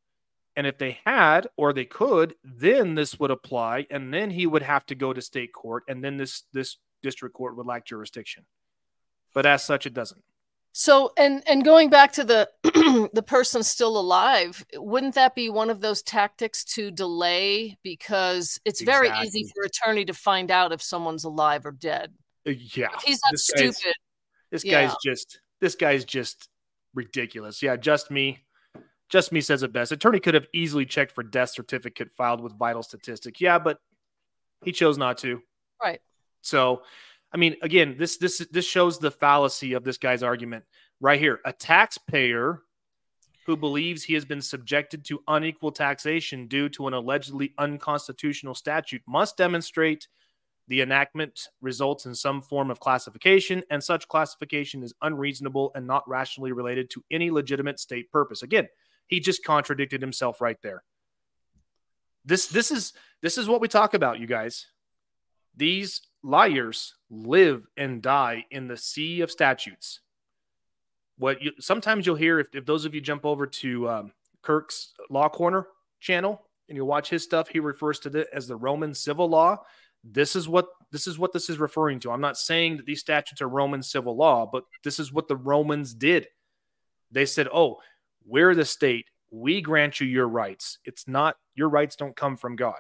And if they had, or they could, then this would apply, and then he would have to go to state court, and then this this district court would lack jurisdiction. But as such, it doesn't. So, and and going back to the the person still alive, wouldn't that be one of those tactics to delay? Because it's exactly. very easy for an attorney to find out if someone's alive or dead. Yeah, if he's not this stupid. Guy's, this yeah. guy's just this guy's just ridiculous. Yeah, just me. Just me says it best. Attorney could have easily checked for death certificate filed with vital statistic. Yeah, but he chose not to. Right. So, I mean, again, this this this shows the fallacy of this guy's argument right here. A taxpayer who believes he has been subjected to unequal taxation due to an allegedly unconstitutional statute must demonstrate the enactment results in some form of classification, and such classification is unreasonable and not rationally related to any legitimate state purpose. Again, he just contradicted himself right there. This this is this is what we talk about, you guys. These liars live and die in the sea of statutes. What you, sometimes you'll hear, if, if those of you jump over to um, Kirk's Law Corner channel and you watch his stuff, he refers to it as the Roman civil law. This is what this is what this is referring to. I'm not saying that these statutes are Roman civil law, but this is what the Romans did. They said, oh, we're the state. We grant you your rights. It's not, your rights don't come from God.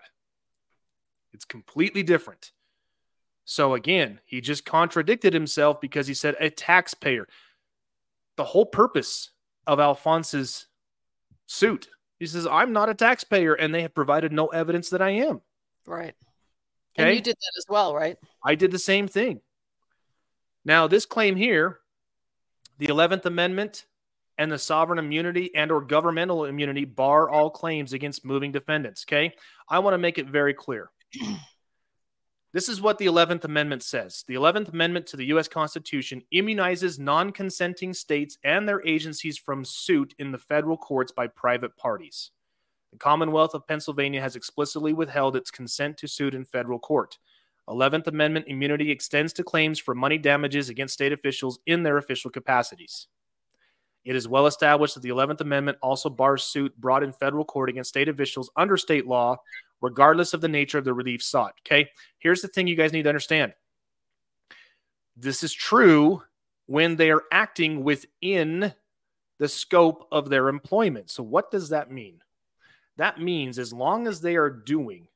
It's completely different. So again, he just contradicted himself because he said a taxpayer. The whole purpose of Alphonse's suit, he says, I'm not a taxpayer, and they have provided no evidence that I am. Right. Okay? And you did that as well, right? I did the same thing. Now, this claim here, the eleventh Amendment and the sovereign immunity and or governmental immunity bar all claims against moving defendants, okay? I want to make it very clear. This is what the eleventh Amendment says. The eleventh Amendment to the U S Constitution immunizes non-consenting states and their agencies from suit in the federal courts by private parties. The Commonwealth of Pennsylvania has explicitly withheld its consent to suit in federal court. eleventh Amendment immunity extends to claims for money damages against state officials in their official capacities. It is well established that the eleventh Amendment also bars suit brought in federal court against state officials under state law, regardless of the nature of the relief sought. Okay, here's the thing you guys need to understand. This is true when they are acting within the scope of their employment. So what does that mean? That means as long as they are doing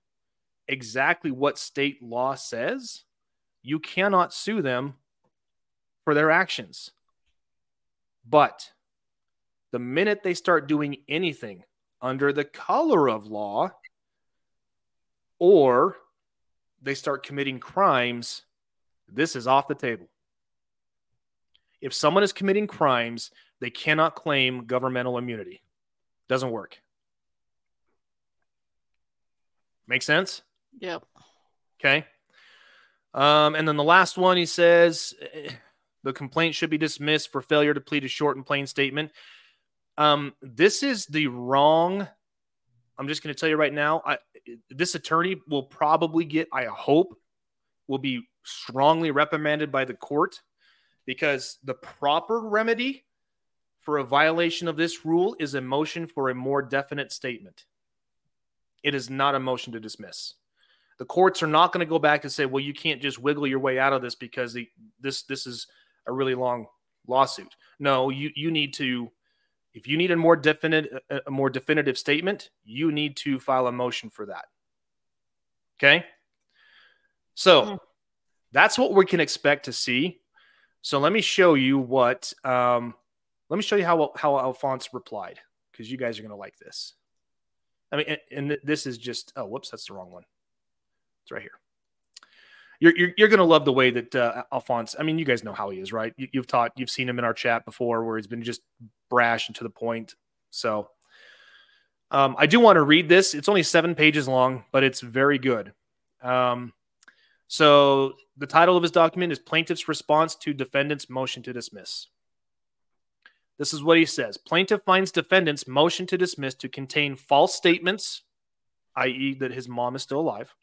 exactly what state law says, You cannot sue them for their actions. But the minute they start doing anything under the color of law, or they start committing crimes, this is off the table. If someone is committing crimes, they cannot claim governmental immunity. Doesn't work. Make sense? Yep. Okay. Um, and then the last one, he says, the complaint should be dismissed for failure to plead a short and plain statement. Um, this is the wrong... I'm just going to tell you right now, I, this attorney will probably get, I hope, will be strongly reprimanded by the court, because the proper remedy for a violation of this rule is a motion for a more definite statement. It is not a motion to dismiss. The courts are not going to go back and say, well, you can't just wiggle your way out of this because the, this this is a really long lawsuit. No, you you need to... If you need a more definite, a more definitive statement, you need to file a motion for that. Okay? So that's what we can expect to see. So let me show you what, um, let me show you how, how Alphonse replied, because you guys are going to like this. I mean, and, and this is just, oh, whoops, that's the wrong one. It's right here. You're, you're, you're going to love the way that uh, Alphonse, I mean, you guys know how he is, right? You, you've taught, you've seen him in our chat before where he's been just brash and to the point. So um, I do want to read this. It's only seven pages long, but it's very good. Um, so the title of his document is Plaintiff's Response to Defendant's Motion to Dismiss. This is what he says. Plaintiff finds defendant's motion to dismiss to contain false statements, that is that his mom is still alive.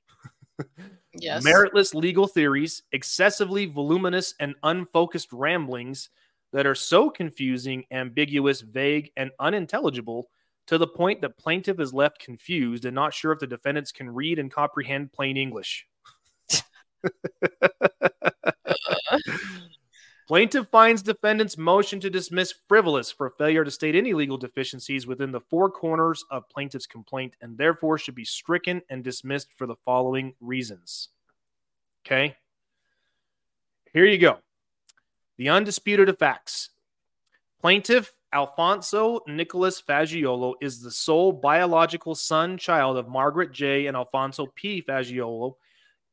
Yes. Meritless legal theories, excessively voluminous and unfocused ramblings that are so confusing, ambiguous, vague, and unintelligible to the point that plaintiff is left confused and not sure if the defendants can read and comprehend plain English. Plaintiff finds defendant's motion to dismiss frivolous for failure to state any legal deficiencies within the four corners of plaintiff's complaint, and therefore should be stricken and dismissed for the following reasons. Okay? Here you go. The undisputed facts. Plaintiff Alphonse Nicholas Fagiolo is the sole biological son child of Margaret J. and Alfonso P. Fagiolo,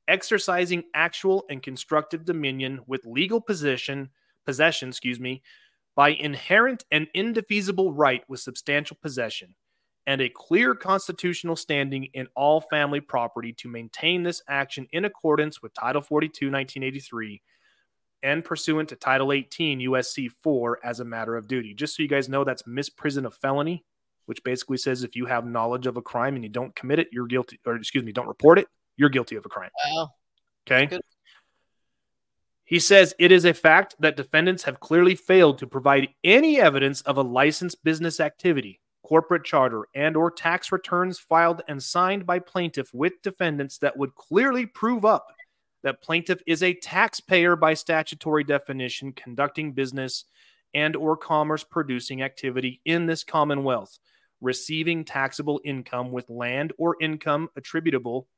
exercising actual and constructive dominion with legal position, possession, excuse me, by inherent and indefeasible right with substantial possession, and a clear constitutional standing in all family property to maintain this action in accordance with Title forty-two, nineteen eighty-three, and pursuant to Title eighteen, U S C four, as a matter of duty. Just so you guys know, that's misprison of felony, which basically says if you have knowledge of a crime and you don't commit it, you're guilty, or excuse me, don't report it, you're guilty of a crime. Wow. Okay. Good. He says it is a fact that defendants have clearly failed to provide any evidence of a licensed business activity, corporate charter, and or tax returns filed and signed by plaintiff with defendants that would clearly prove up that plaintiff is a taxpayer by statutory definition, conducting business and or commerce producing activity in this commonwealth, receiving taxable income with land or income attributable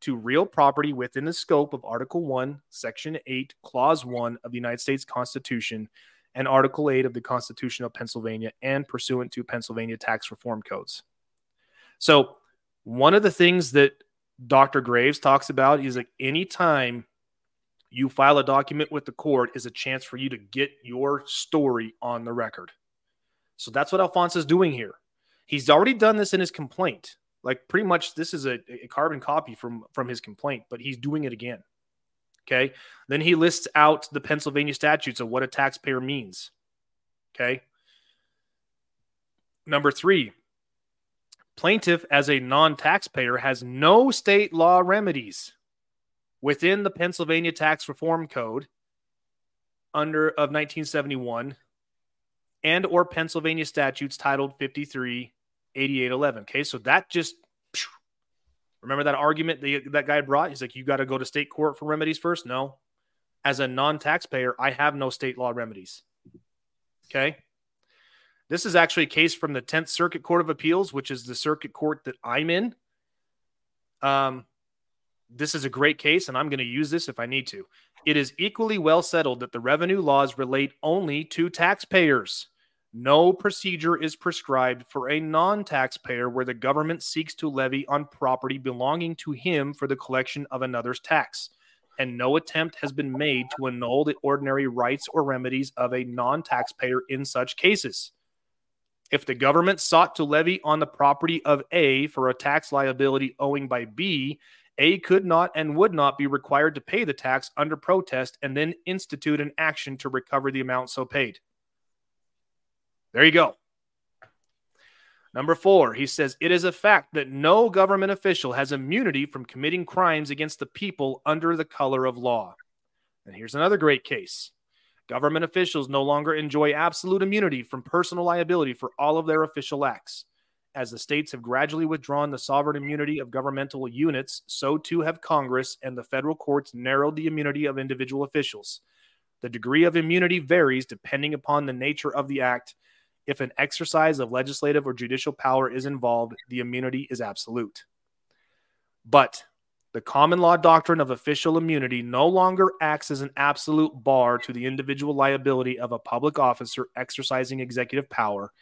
to real property within the scope of Article one, Section eight, Clause one of the United States Constitution and Article eight of the Constitution of Pennsylvania, and pursuant to Pennsylvania tax reform codes. So one of the things that Doctor Graves talks about is like any time you file a document with the court is a chance for you to get your story on the record. So that's what Alphonse is doing here. He's already done this in his complaint. Like pretty much this is a, a carbon copy from, from his complaint, but he's doing it again. Okay. Then he lists out the Pennsylvania statutes of what a taxpayer means. Okay. Number three, plaintiff as a non-taxpayer has no state law remedies within the Pennsylvania Tax Reform Code under of nineteen seventy-one and or Pennsylvania statutes titled fifty-three eighty-eight eleven. Okay, so that just, remember that argument that, that guy brought? He's like, you got to go to state court for remedies first? No. As a non-taxpayer, I have no state law remedies. Okay? This is actually a case from the tenth Circuit Court of Appeals, which is the circuit court that I'm in. Um, this is a great case, and I'm going to use this if I need to. It is equally well settled that the revenue laws relate only to taxpayers. No procedure is prescribed for a non-taxpayer where the government seeks to levy on property belonging to him for the collection of another's tax, and no attempt has been made to annul the ordinary rights or remedies of a non-taxpayer in such cases. If the government sought to levy on the property of A for a tax liability owing by B, A could not and would not be required to pay the tax under protest and then institute an action to recover the amount so paid. There you go. Number four, he says, it is a fact that no government official has immunity from committing crimes against the people under the color of law. And here's another great case. Government officials no longer enjoy absolute immunity from personal liability for all of their official acts. As the states have gradually withdrawn the sovereign immunity of governmental units, so too have Congress and the federal courts narrowed the immunity of individual officials. The degree of immunity varies depending upon the nature of the act. If an exercise of legislative or judicial power is involved, the immunity is absolute. But the common law doctrine of official immunity no longer acts as an absolute bar to the individual liability of a public officer exercising executive power.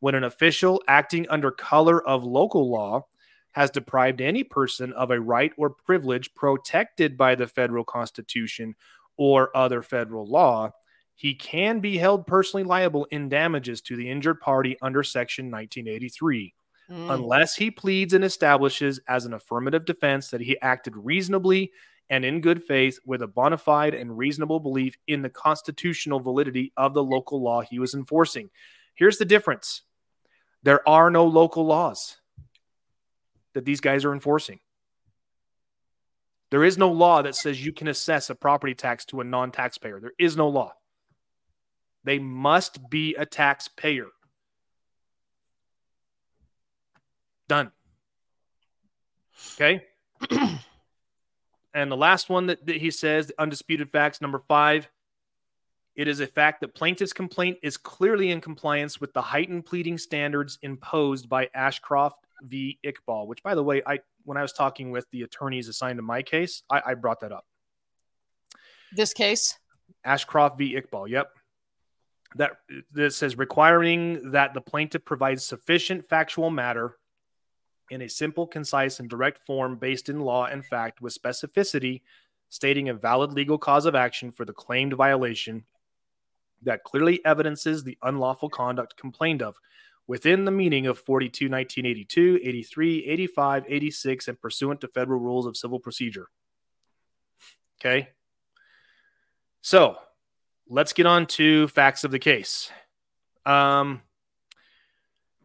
When an official acting under color of local law has deprived any person of a right or privilege protected by the federal constitution or other federal law, he can be held personally liable in damages to the injured party under Section nineteen eighty-three, mm. unless he pleads and establishes as an affirmative defense that he acted reasonably and in good faith with a bona fide and reasonable belief in the constitutional validity of the local law he was enforcing. Here's the difference. There are no local laws that these guys are enforcing. There is no law that says you can assess a property tax to a non-taxpayer. There is no law. They must be a taxpayer. Done. Okay? And the last one that, that he says, undisputed facts, number five, it is a fact that plaintiff's complaint is clearly in compliance with the heightened pleading standards imposed by Ashcroft v. Iqbal, which, by the way, I when I was talking with the attorneys assigned to my case, I, I brought that up. This case? Ashcroft v. Iqbal, yep. That this says requiring that the plaintiff provides sufficient factual matter in a simple, concise, and direct form based in law and fact with specificity, stating a valid legal cause of action for the claimed violation that clearly evidences the unlawful conduct complained of within the meaning of forty-two, nineteen eighty-two, eighty-three, eighty-five, eighty-six, and pursuant to federal rules of civil procedure. Okay. So let's get on to facts of the case. Um,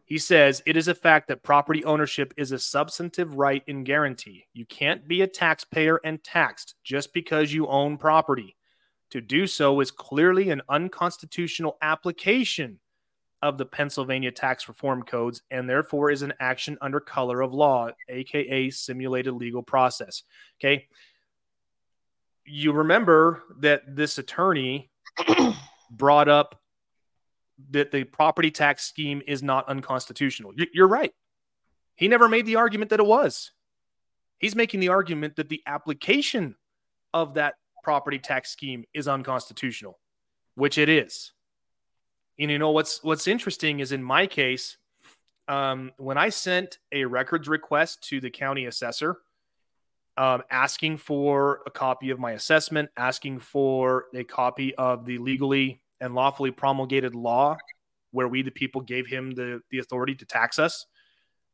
he says, it is a fact that property ownership is a substantive right and guarantee. You can't be a taxpayer and taxed just because you own property. To do so is clearly an unconstitutional application of the Pennsylvania tax reform codes and therefore is an action under color of law, aka simulated legal process. Okay. You remember that this attorney brought up that the property tax scheme is not unconstitutional. You're right. He never made the argument that it was. He's making the argument that the application of that property tax scheme is unconstitutional, which it is. And you know what's what's interesting is in my case, um, when I sent a records request to the county assessor, um, asking for a copy of my assessment, asking for a copy of the legally and lawfully promulgated law where we the people gave him the the authority to tax us,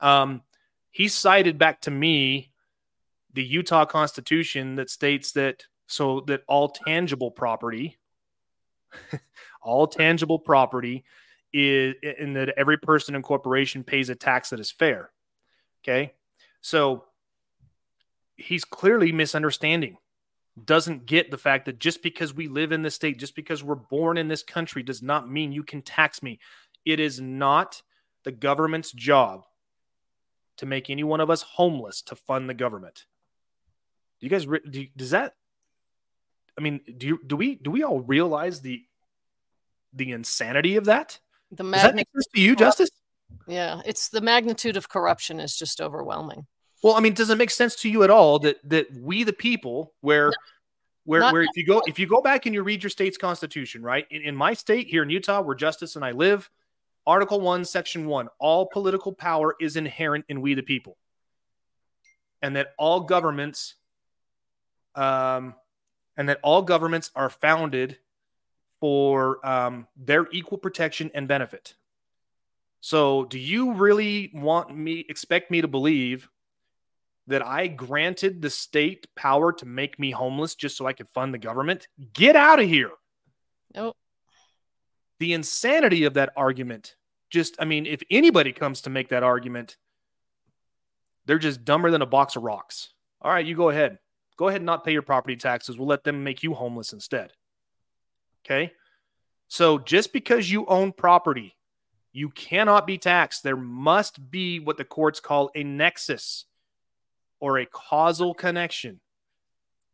um, he cited back to me the Utah Constitution that states that. So that all tangible property, all tangible property is, and that every person and corporation pays a tax that is fair. Okay. So he's clearly misunderstanding, doesn't get the fact that just because we live in this state, just because we're born in this country does not mean you can tax me. It is not the government's job to make any one of us homeless to fund the government. Do you guys, do, does that, I mean, do you, do we do we all realize the the insanity of that? The magnitude does that make sense to you, Justice? Yeah, it's the magnitude of corruption is just overwhelming. Well, I mean, does it make sense to you at all that that we the people, where where Not- where if you go if you go back and you read your state's constitution, right? In, in my state here in Utah, where Justice and I live, Article one, Section one, all political power is inherent in we the people, and that all governments, um, and that all governments are founded for um, their equal protection and benefit. So, do you really want me expect me to believe that I granted the state power to make me homeless just so I could fund the government? Get out of here! Nope. The insanity of that argument. Just, I mean, if anybody comes to make that argument, they're just dumber than a box of rocks. All right, you go ahead. Go ahead and not pay your property taxes. We'll let them make you homeless instead. Okay? So just because you own property, you cannot be taxed. There must be what the courts call a nexus or a causal connection,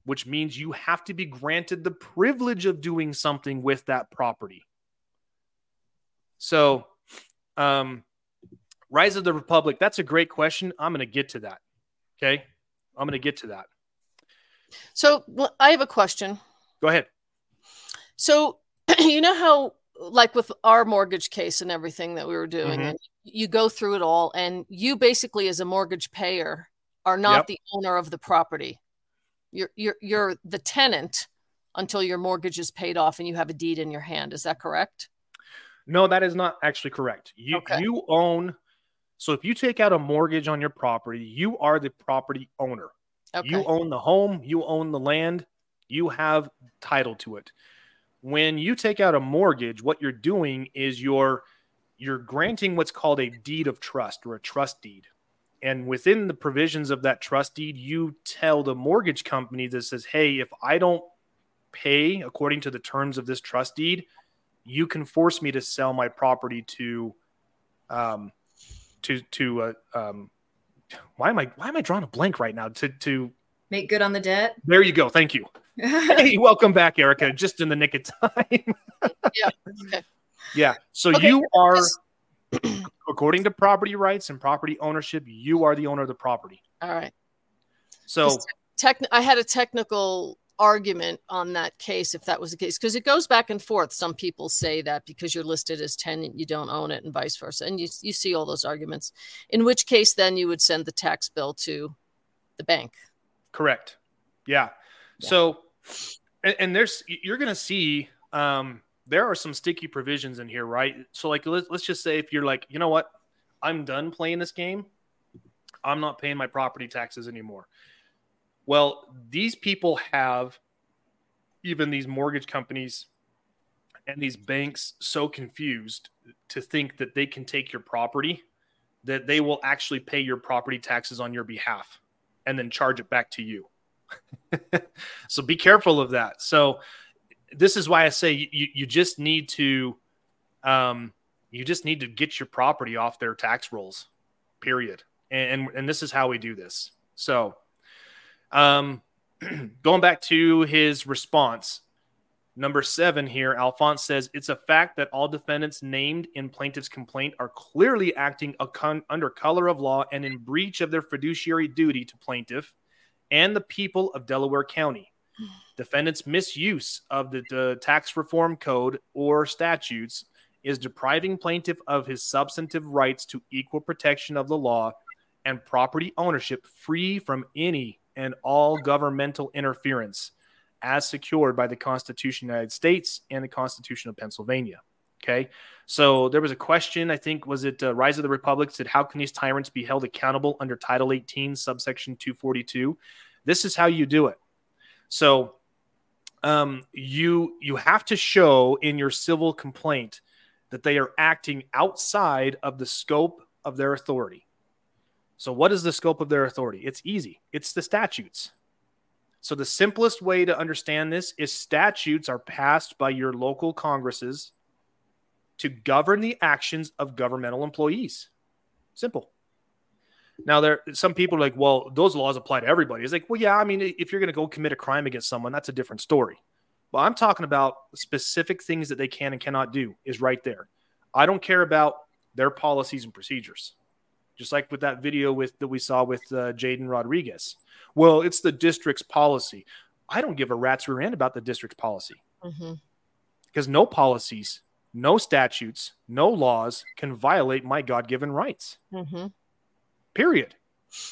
which means you have to be granted the privilege of doing something with that property. So, um, Rise of the Republic, that's a great question. I'm going to get to that. Okay. I'm going to get to that. So well, I have a question. Go ahead. So, you know how, like with our mortgage case and everything that we were doing, mm-hmm. and you go through it all, and you basically as a mortgage payer are not yep. the owner of the property. You're, you're, you're the tenant until your mortgage is paid off and you have a deed in your hand. Is that correct? No, that is not actually correct. You okay. you own, so if you take out a mortgage on your property, you are the property owner. Okay. You own the home, you own the land, you have title to it. When you take out a mortgage, what you're doing is you're you're granting what's called a deed of trust or a trust deed. And within the provisions of that trust deed, you tell the mortgage company that says, hey, if I don't pay according to the terms of this trust deed, you can force me to sell my property to, um, to, to, uh, um, why am I, why am I drawing a blank right now? To, to make good on the debt. There you go. Thank you. Hey, welcome back, Erica. Just in the nick of time. yeah. Okay. Yeah. So okay. you are, according to property rights and property ownership, you are the owner of the property. All right. So tech, I had a technical argument on that case, if that was the case, because it goes back and forth. Some people say that because you're listed as tenant, you don't own it, and vice versa. And you you see all those arguments, in which case then you would send the tax bill to the bank. Correct. Yeah. yeah. So, and, and there's, you're going to see, um, there are some sticky provisions in here, right? So like, let's, let's just say if you're like, you know what, I'm done playing this game. I'm not paying my property taxes anymore. Well, these people have even these mortgage companies and these banks so confused to think that they can take your property, that they will actually pay your property taxes on your behalf and then charge it back to you. So be careful of that. So this is why I say you, you just need to um, you just need to get your property off their tax rolls, period. And and, and this is how we do this. So Um, going back to his response, number seven here, Alphonse says, it's a fact that all defendants named in plaintiff's complaint are clearly acting a con- under color of law and in breach of their fiduciary duty to plaintiff and the people of Delaware County. Defendants' misuse of the, the tax reform code or statutes is depriving plaintiff of his substantive rights to equal protection of the law and property ownership free from any and all governmental interference as secured by the Constitution of the United States and the Constitution of Pennsylvania. Okay. So there was a question, I think, was it uh, Rise of the Republic said, how can these tyrants be held accountable under Title eighteen, subsection two forty-two? This is how you do it. So um, you, you have to show in your civil complaint that they are acting outside of the scope of their authority. So what is the scope of their authority? It's easy. It's the statutes. So the simplest way to understand this is statutes are passed by your local Congresses to govern the actions of governmental employees. Simple. Now, there some people are like, well, those laws apply to everybody. It's like, well, yeah, I mean, if you're going to go commit a crime against someone, that's a different story. But I'm talking about specific things that they can and cannot do is right there. I don't care about their policies and procedures. Just like with that video with that we saw with uh, Jaden Rodriguez. Well, it's the district's policy. I don't give a rat's rear end about the district's policy, mm-hmm. because no policies, no statutes, no laws can violate my God-given rights. Mm-hmm. Period.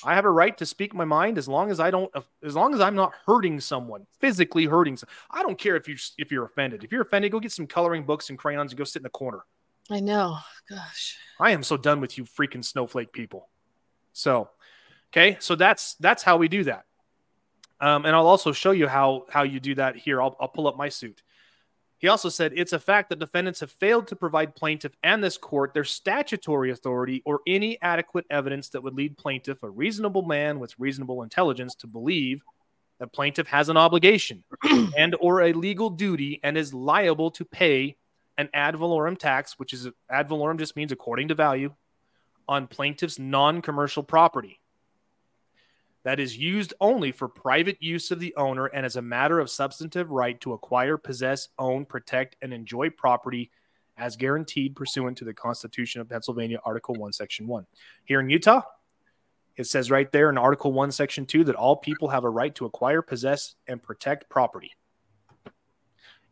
I have a right to speak my mind as long as I don't, as long as I'm not hurting someone, physically hurting someone. I don't care if you if you're offended. If you're offended, go get some coloring books and crayons and go sit in the corner. I know. Gosh. I am so done with you freaking snowflake people. So, okay, so that's that's how we do that. Um, and I'll also show you how how you do that here. I'll I'll pull up my suit. He also said, it's a fact that defendants have failed to provide plaintiff and this court their statutory authority or any adequate evidence that would lead plaintiff, a reasonable man with reasonable intelligence, to believe that plaintiff has an obligation and or a legal duty and is liable to pay an ad valorem tax, which is ad valorem just means according to value, on plaintiff's non-commercial property that is used only for private use of the owner and as a matter of substantive right to acquire, possess, own, protect, and enjoy property as guaranteed pursuant to the Constitution of Pennsylvania, Article one, Section one. Here in Utah, it says right there in Article one, Section two that all people have a right to acquire, possess, and protect property.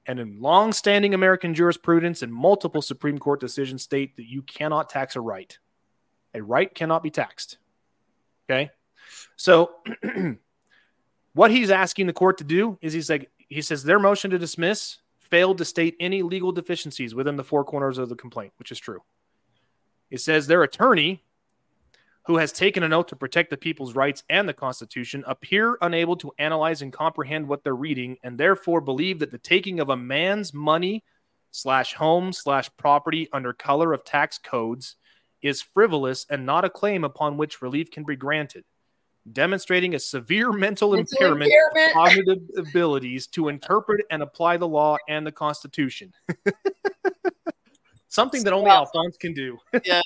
And in long-standing American jurisprudence and multiple Supreme Court decisions state that you cannot tax a right. A right cannot be taxed. Okay? So what he's asking the court to do is he's like, he says their motion to dismiss failed to state any legal deficiencies within the four corners of the complaint, which is true. It says their attorney, who has taken an oath to protect the people's rights and the Constitution, appear unable to analyze and comprehend what they're reading and therefore believe that the taking of a man's money slash home slash property under color of tax codes is frivolous and not a claim upon which relief can be granted, demonstrating a severe mental it's impairment of cognitive abilities to interpret and apply the law and the Constitution. Something it's that only awesome. Alphonse can do. Yes.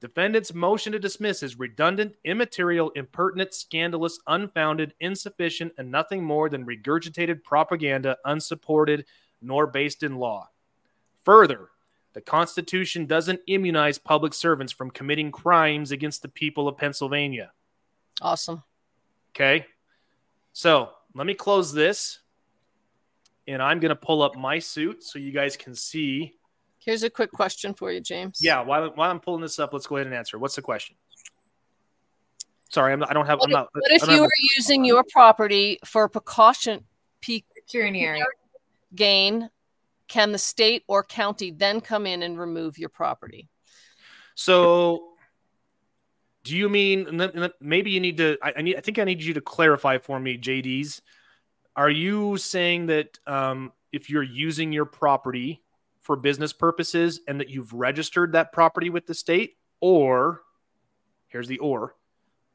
Defendant's motion to dismiss is redundant, immaterial, impertinent, scandalous, unfounded, insufficient, and nothing more than regurgitated propaganda, unsupported, nor based in law. Further, the Constitution doesn't immunize public servants from committing crimes against the people of Pennsylvania. Awesome. Okay. So let me close this, and I'm going to pull up my suit so you guys can see. Here's a quick question for you, James. Yeah. While, while I'm pulling this up, let's go ahead and answer. What's the question? Sorry, I'm not, I don't have. What I'm if, not, what if you were using your property for precaution, pecuniary gain? Can the state or county then come in and remove your property? So do you mean, maybe you need to, I need, I think I need you to clarify for me, J Ds. Are you saying that um, if you're using your property for business purposes and that you've registered that property with the state, or here's the, or,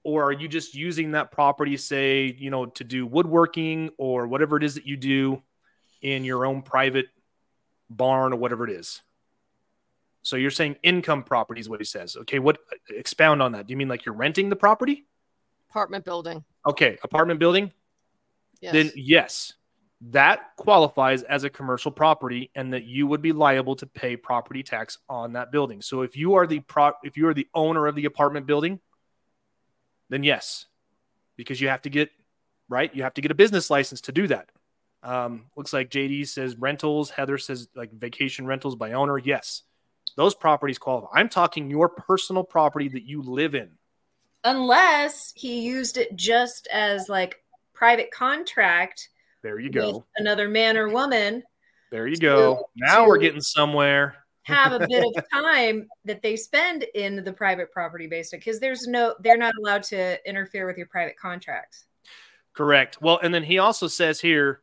or are you just using that property, say, you know, to do woodworking or whatever it is that you do in your own private barn or whatever it is? So you're saying income property is what he says. Okay, what, expound on that. Do you mean like you're renting the property? Apartment building. Okay, apartment building? Yes. Then yes, that qualifies as a commercial property and that you would be liable to pay property tax on that building. So if you are the pro- if you are the owner of the apartment building, then yes, because you have to get, right? You have to get a business license to do that. Um, looks like J D says rentals. Heather says like vacation rentals by owner. Yes. Those properties qualify. I'm talking your personal property that you live in. Unless he used it just as like private contract. There you go. With another man or woman. There you go. Now we're getting somewhere. Have a bit of time that they spend in the private property basement, because there's no, they're not allowed to interfere with your private contracts. Correct. Well, and then he also says here,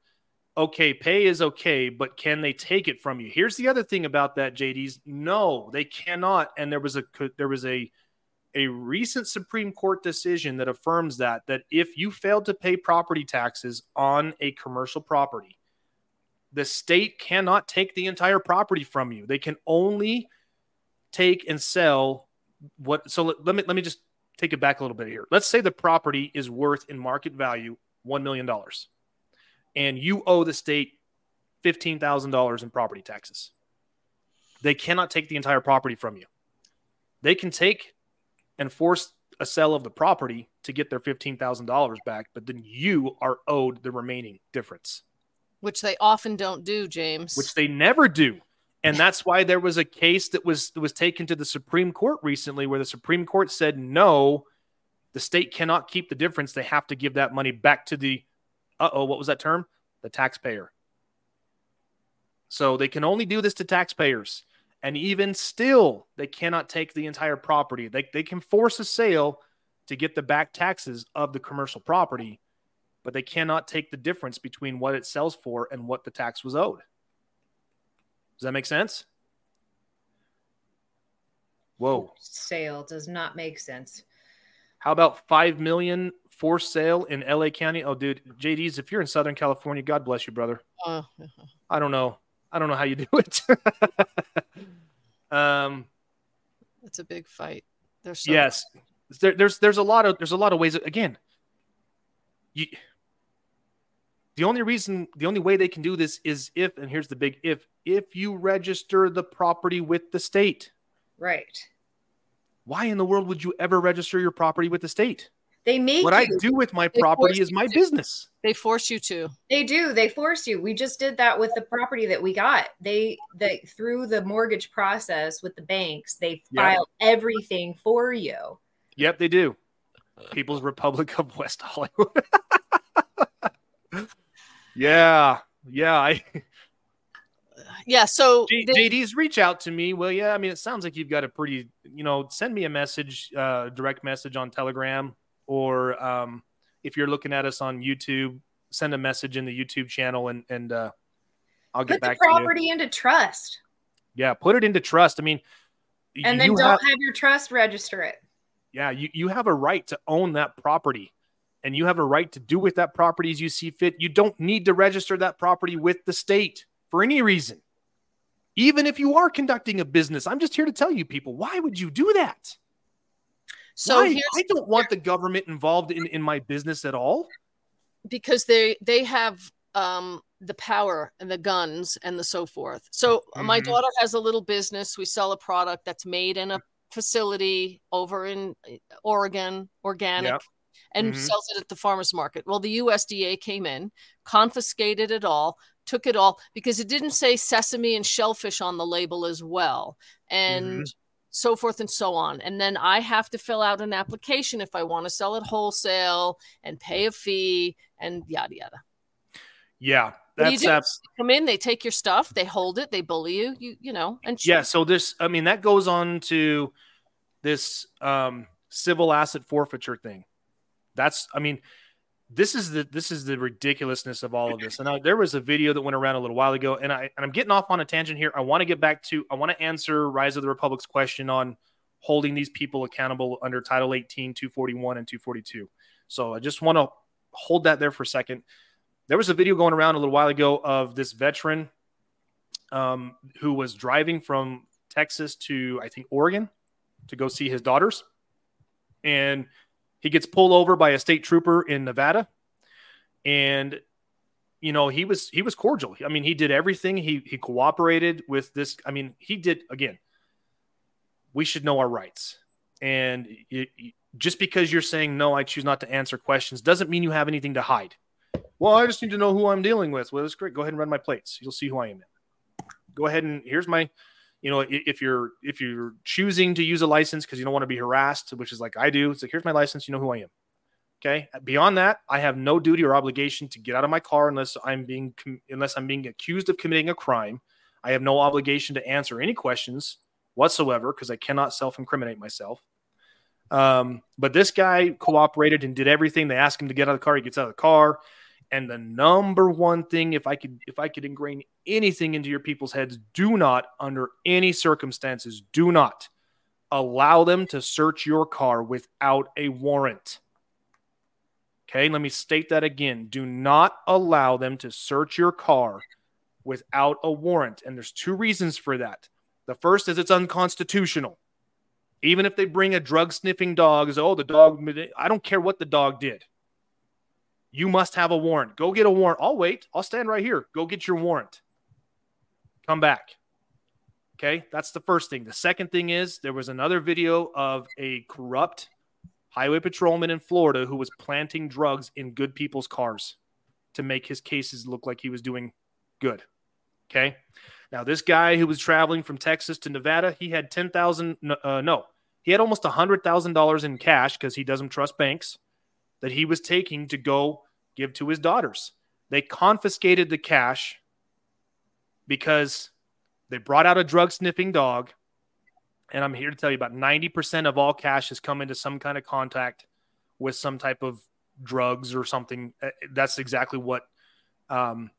okay, pay is okay, but can they take it from you? Here's the other thing about that, J Ds. No, they cannot. And there was a there was a a recent Supreme Court decision that affirms that that if you failed to pay property taxes on a commercial property, the state cannot take the entire property from you. They can only take and sell what. So let, let me let me just take it back a little bit here. Let's say the property is worth in market value one million dollars. And you owe the state fifteen thousand dollars in property taxes. They cannot take the entire property from you. They can take and force a sale of the property to get their fifteen thousand dollars back, but then you are owed the remaining difference. Which they often don't do, James. Which they never do. And that's why there was a case that was, that was taken to the Supreme Court recently where the Supreme Court said, no, the state cannot keep the difference. They have to give that money back to the, uh-oh, what was that term? The taxpayer. So they can only do this to taxpayers. And even still, they cannot take the entire property. They, they can force a sale to get the back taxes of the commercial property, but they cannot take the difference between what it sells for and what the tax was owed. Does that make sense? Whoa. Sale does not make sense. How about five million dollars for sale in L A County? Oh, dude, J Ds, if you're in Southern California, God bless you, brother. Uh, I don't know. I don't know how you do it. um, It's a big fight. There's so yes. There, there's there's a lot of there's a lot of ways. Again, you, the only reason the only way they can do this is if, and here's the big if, if you register the property with the state. Right. Why in the world would you ever register your property with the state? They make what you. I do with my they property is my to. business. They force you to. They do. They force you. We just did that with the property that we got. They, they through the mortgage process with the banks, they file yep. everything for you. Yep, they do. People's Republic of West Hollywood. yeah, yeah. I... Yeah. So J- they... J Ds reach out to me. Well, yeah. I mean, it sounds like you've got a pretty. You know, send me a message, uh, direct message on Telegram. Or um, if you're looking at us on YouTube, send a message in the YouTube channel and, and uh, I'll get back to you. Put the property into trust. Yeah, put it into trust. I mean, and then don't have, have your trust register it. Yeah, you, you have a right to own that property and you have a right to do with that property as you see fit. You don't need to register that property with the state for any reason. Even if you are conducting a business, I'm just here to tell you people, why would you do that? So I don't want the government involved in, in my business at all. Because they they have um, the power and the guns and the so forth. So mm-hmm. my daughter has a little business. We sell a product that's made in a facility over in Oregon, organic, yep. and mm-hmm. sells it at the farmer's market. Well, the U S D A came in, confiscated it all, took it all, because it didn't say sesame and shellfish on the label as well. And... Mm-hmm. so forth and so on. And then I have to fill out an application if I want to sell it wholesale and pay a fee and yada, yada. Yeah. That's abs- come in, they take your stuff, they hold it, they bully you, you, you know, and yeah. So this, I mean, that goes on to this um, civil asset forfeiture thing. That's, I mean, this is the, this is the ridiculousness of all of this. And I, there was a video that went around a little while ago and I, and I'm getting off on a tangent here. I want to get back to, I want to answer Rise of the Republic's question on holding these people accountable under Title eighteen, two forty-one and two forty-two. So I just want to hold that there for a second. There was a video going around a little while ago of this veteran um, who was driving from Texas to, I think, Oregon to go see his daughters. And he gets pulled over by a state trooper in Nevada. And, you know, he was, he was cordial. I mean, he did everything. He, he cooperated with this. I mean, he did, again, we should know our rights. And it, just because you're saying, no, I choose not to answer questions doesn't mean you have anything to hide. Well, I just need to know who I'm dealing with. Well, that's great. Go ahead and run my plates. You'll see who I am. Go ahead and here's my, you know, if you're if you're choosing to use a license because you don't want to be harassed, which is like I do, it's like, here's my license. You know who I am. Okay. Beyond that, I have no duty or obligation to get out of my car unless I'm being unless I'm being accused of committing a crime. I have no obligation to answer any questions whatsoever because I cannot self-incriminate myself. Um, but this guy cooperated and did everything. They asked him to get out of the car. He gets out of the car. And the number one thing, if I could, if I could ingrain anything into your people's heads, do not, under any circumstances, do not allow them to search your car without a warrant. Okay, let me state that again. Do not allow them to search your car without a warrant. And there's two reasons for that. The first is it's unconstitutional. Even if they bring a drug-sniffing dog, oh, the dog, I don't care what the dog did. You must have a warrant. Go get a warrant. I'll wait. I'll stand right here. Go get your warrant. Come back. Okay, that's the first thing. The second thing is there was another video of a corrupt highway patrolman in Florida who was planting drugs in good people's cars to make his cases look like he was doing good. Okay. Now, this guy who was traveling from Texas to Nevada, he had ten thousand dollars. Uh, no, he had almost one hundred thousand dollars in cash because he doesn't trust banks that he was taking to go give to his daughters. They confiscated the cash because they brought out a drug sniffing dog. And I'm here to tell you about ninety percent of all cash has come into some kind of contact with some type of drugs or something. That's exactly what, um,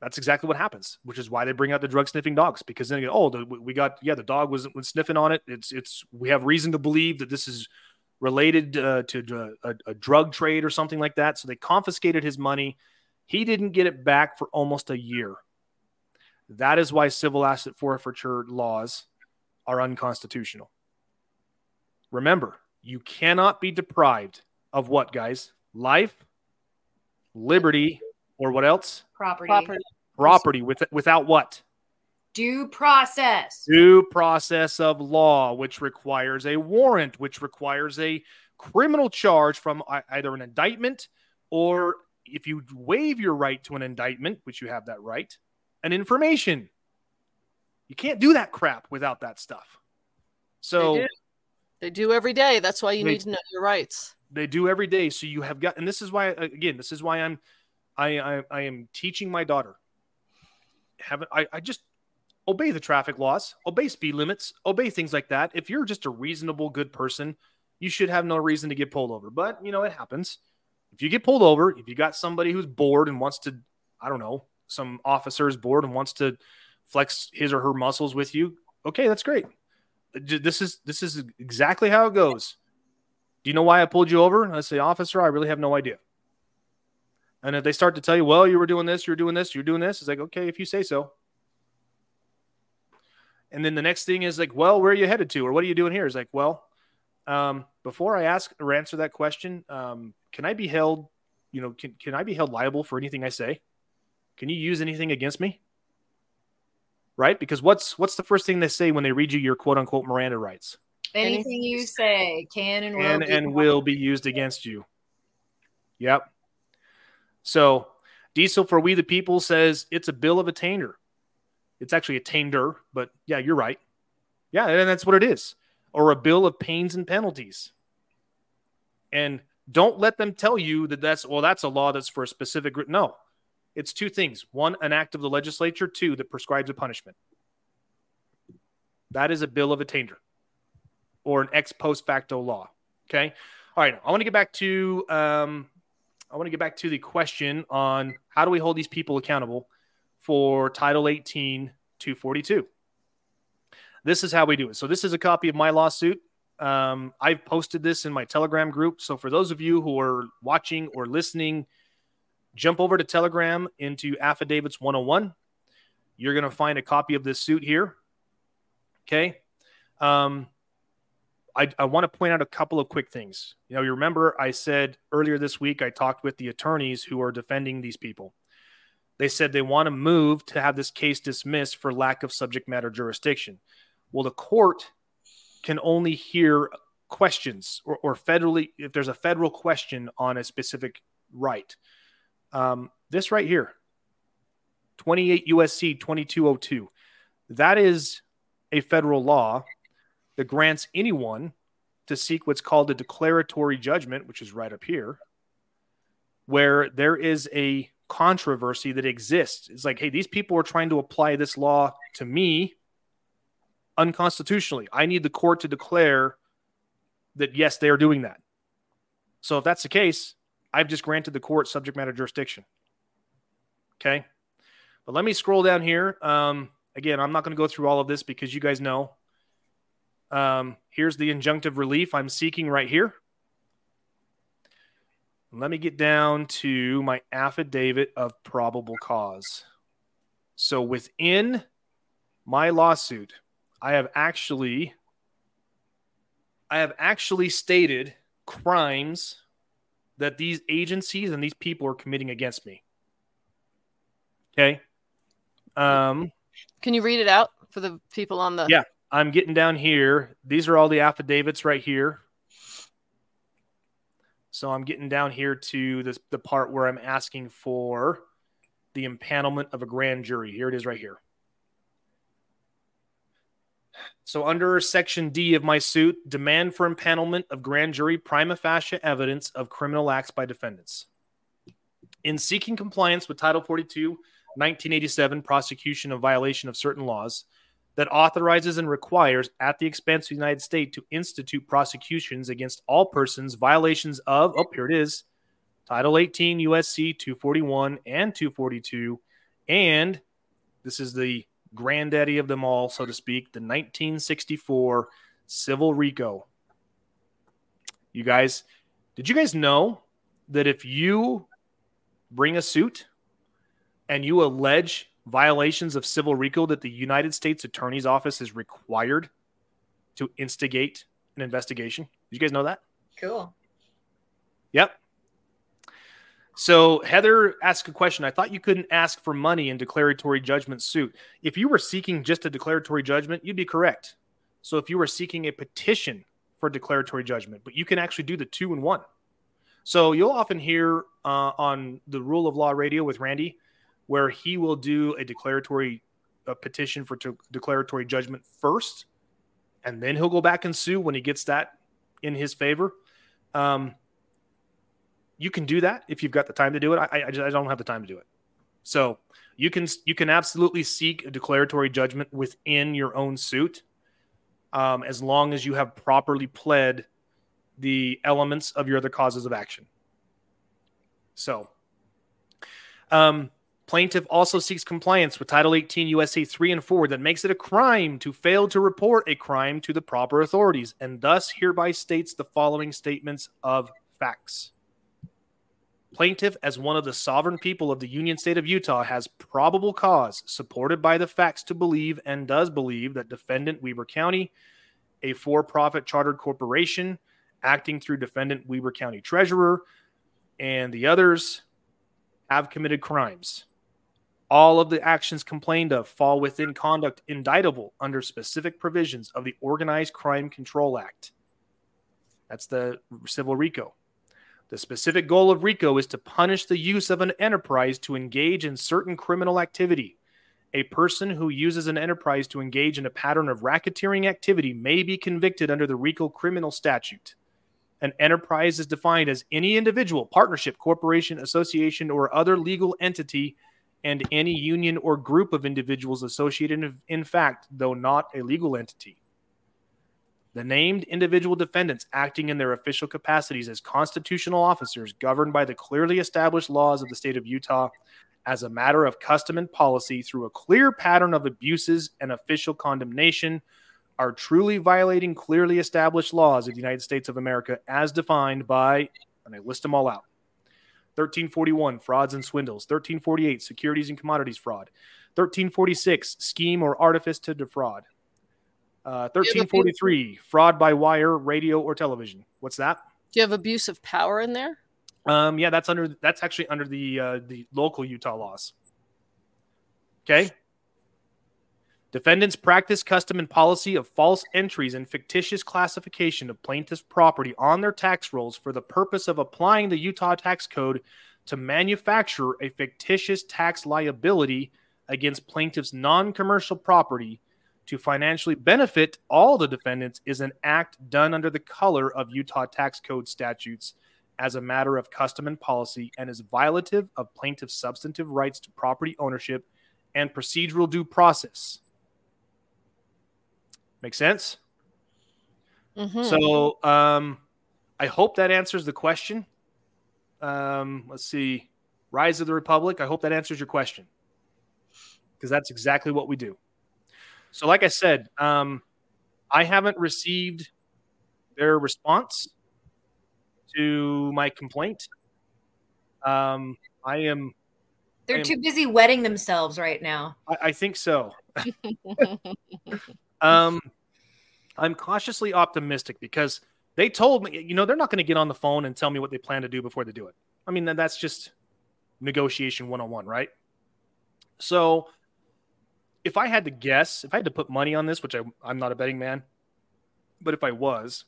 that's exactly what happens, which is why they bring out the drug sniffing dogs, because then you go, oh, the, we got, yeah, the dog was, was sniffing on it. It's, it's, we have reason to believe that this is related uh, to a, a drug trade or something like that. So they confiscated his money. He didn't get it back for almost a year. That is why civil asset forfeiture laws are unconstitutional. Remember, you cannot be deprived of what, guys? Life, liberty, or what else? Property. Property, Property with, without what? Due process. Due process of law, which requires a warrant, which requires a criminal charge from either an indictment or, if you waive your right to an indictment, which you have that right, an information. You can't do that crap without that stuff. So they do, they do every day. That's why you they, need to know your rights. They do every day. So you have got, and this is why, again, this is why I'm, I, I, I am teaching my daughter. Haven't I, I just obey the traffic laws, obey speed limits, obey things like that. If you're just a reasonable, good person, you should have no reason to get pulled over, but you know, it happens. If you get pulled over, if you got somebody who's bored and wants to, I don't know, some officer is bored and wants to flex his or her muscles with you. Okay, that's great. This is this is exactly how it goes. Do you know why I pulled you over? And I say, officer, I really have no idea. And if they start to tell you, well, you were doing this, you were doing this, you were doing this, it's like, okay, if you say so. And then the next thing is like, well, where are you headed to? Or what are you doing here? It's like, well, um, before I ask or answer that question, um, can I be held, you know, can, can I be held liable for anything I say? Can you use anything against me? Right? Because what's what's the first thing they say when they read you your quote-unquote Miranda rights? Anything you say can and will, and, be, and will be used against you. Yep. So Diesel for We the People says it's a bill of attainder. It's actually attainder, but yeah, you're right. Yeah, and that's what it is. Or a bill of pains and penalties. And don't let them tell you that that's, well, that's a law that's for a specific group. No. It's two things. One, an act of the legislature. Two, that prescribes a punishment. That is a bill of attainder or an ex post facto law. Okay. All right. I want to get back to um, I want to get back to the question on how do we hold these people accountable for Title eighteen two forty-two. This is how we do it. So this is a copy of my lawsuit. Um, I've posted this in my Telegram group. So for those of you who are watching or listening, jump over to Telegram into Affidavits one oh one. You're going to find a copy of this suit here. Okay. Um, I, I want to point out a couple of quick things. You know, you remember I said earlier this week, I talked with the attorneys who are defending these people. They said they want to move to have this case dismissed for lack of subject matter jurisdiction. Well, the court can only hear questions or, or federally, if there's a federal question on a specific right. Um, this right here, twenty-eight U S C twenty-two oh two, that is a federal law that grants anyone to seek what's called a declaratory judgment, which is right up here, where there is a controversy that exists. It's like, hey, these people are trying to apply this law to me unconstitutionally. I need the court to declare that, yes, they are doing that. So if that's the case, I've just granted the court subject matter jurisdiction. Okay. But let me scroll down here. Um, again, I'm not going to go through all of this because you guys know. Um, here's the injunctive relief I'm seeking right here. Let me get down to my affidavit of probable cause. So within my lawsuit, I have actually, I have actually stated crimes that these agencies and these people are committing against me. Okay. Um, Can you read it out for the people on the... Yeah, I'm getting down here. These are all the affidavits right here. So I'm getting down here to this, the part where I'm asking for the impanelment of a grand jury. Here it is right here. So under Section D of my suit, demand for impanelment of grand jury prima facie evidence of criminal acts by defendants. In seeking compliance with Title forty-two, nineteen eighty-seven, prosecution of violation of certain laws that authorizes and requires at the expense of the United States to institute prosecutions against all persons, violations of, oh, here it is, Title eighteen, U S C two forty-one and two forty-two, and this is the granddaddy of them all, so to speak, the nineteen sixty-four Civil RICO. You guys, did you guys know that if you bring a suit and you allege violations of Civil RICO that the United States Attorney's Office is required to instigate an investigation? Did you guys know that? Cool. Yep. So Heather asked a question. I thought you couldn't ask for money in declaratory judgment suit. If you were seeking just a declaratory judgment, you'd be correct. So if you were seeking a petition for declaratory judgment, but you can actually do the two and one. So you'll often hear uh, on the Rule of Law Radio with Randy, where he will do a declaratory a petition for t- declaratory judgment first, and then he'll go back and sue when he gets that in his favor. Um, you can do that if you've got the time to do it. I, I, just, I don't have the time to do it. So you can you can absolutely seek a declaratory judgment within your own suit, um, as long as you have properly pled the elements of your other causes of action. So, um. Plaintiff also seeks compliance with Title eighteen U S C three and four that makes it a crime to fail to report a crime to the proper authorities, and thus hereby states the following statements of facts. Plaintiff, as one of the sovereign people of the Union State of Utah, has probable cause supported by the facts to believe and does believe that defendant Weber County, a for-profit chartered corporation acting through defendant Weber County Treasurer and the others, have committed crimes. All of the actions complained of fall within conduct indictable under specific provisions of the Organized Crime Control Act. That's the Civil RICO. The specific goal of RICO is to punish the use of an enterprise to engage in certain criminal activity. A person who uses an enterprise to engage in a pattern of racketeering activity may be convicted under the RICO criminal statute. An enterprise is defined as any individual, partnership, corporation, association, or other legal entity, and any union or group of individuals associated in fact, though not a legal entity. The named individual defendants acting in their official capacities as constitutional officers governed by the clearly established laws of the state of Utah as a matter of custom and policy through a clear pattern of abuses and official condemnation are truly violating clearly established laws of the United States of America as defined by, and I list them all out, thirteen forty-one, frauds and swindles, thirteen forty-eight, securities and commodities fraud, thirteen forty-six, scheme or artifice to defraud, uh, thirteen forty-three, fraud by wire, radio, or television. What's that? Do you have abuse of power in there? Um, yeah, that's under. That's actually under the uh, the local Utah laws. Okay. Defendants practice custom and policy of false entries and fictitious classification of plaintiff's property on their tax rolls for the purpose of applying the Utah tax code to manufacture a fictitious tax liability against plaintiff's non-commercial property to financially benefit all the defendants is an act done under the color of Utah tax code statutes as a matter of custom and policy and is violative of plaintiff's substantive rights to property ownership and procedural due process. Make sense? Mm-hmm. So um, I hope that answers the question. Um, let's see. Rise of the Republic. I hope that answers your question because that's exactly what we do. So like I said, um, I haven't received their response to my complaint. Um, I am... They're I am, too busy wetting themselves right now. I, I think so. Um, I'm cautiously optimistic because they told me, you know, they're not going to get on the phone and tell me what they plan to do before they do it. I mean, that's just negotiation one oh one, right? So if I had to guess, if I had to put money on this, which I, I'm not a betting man, but if I was,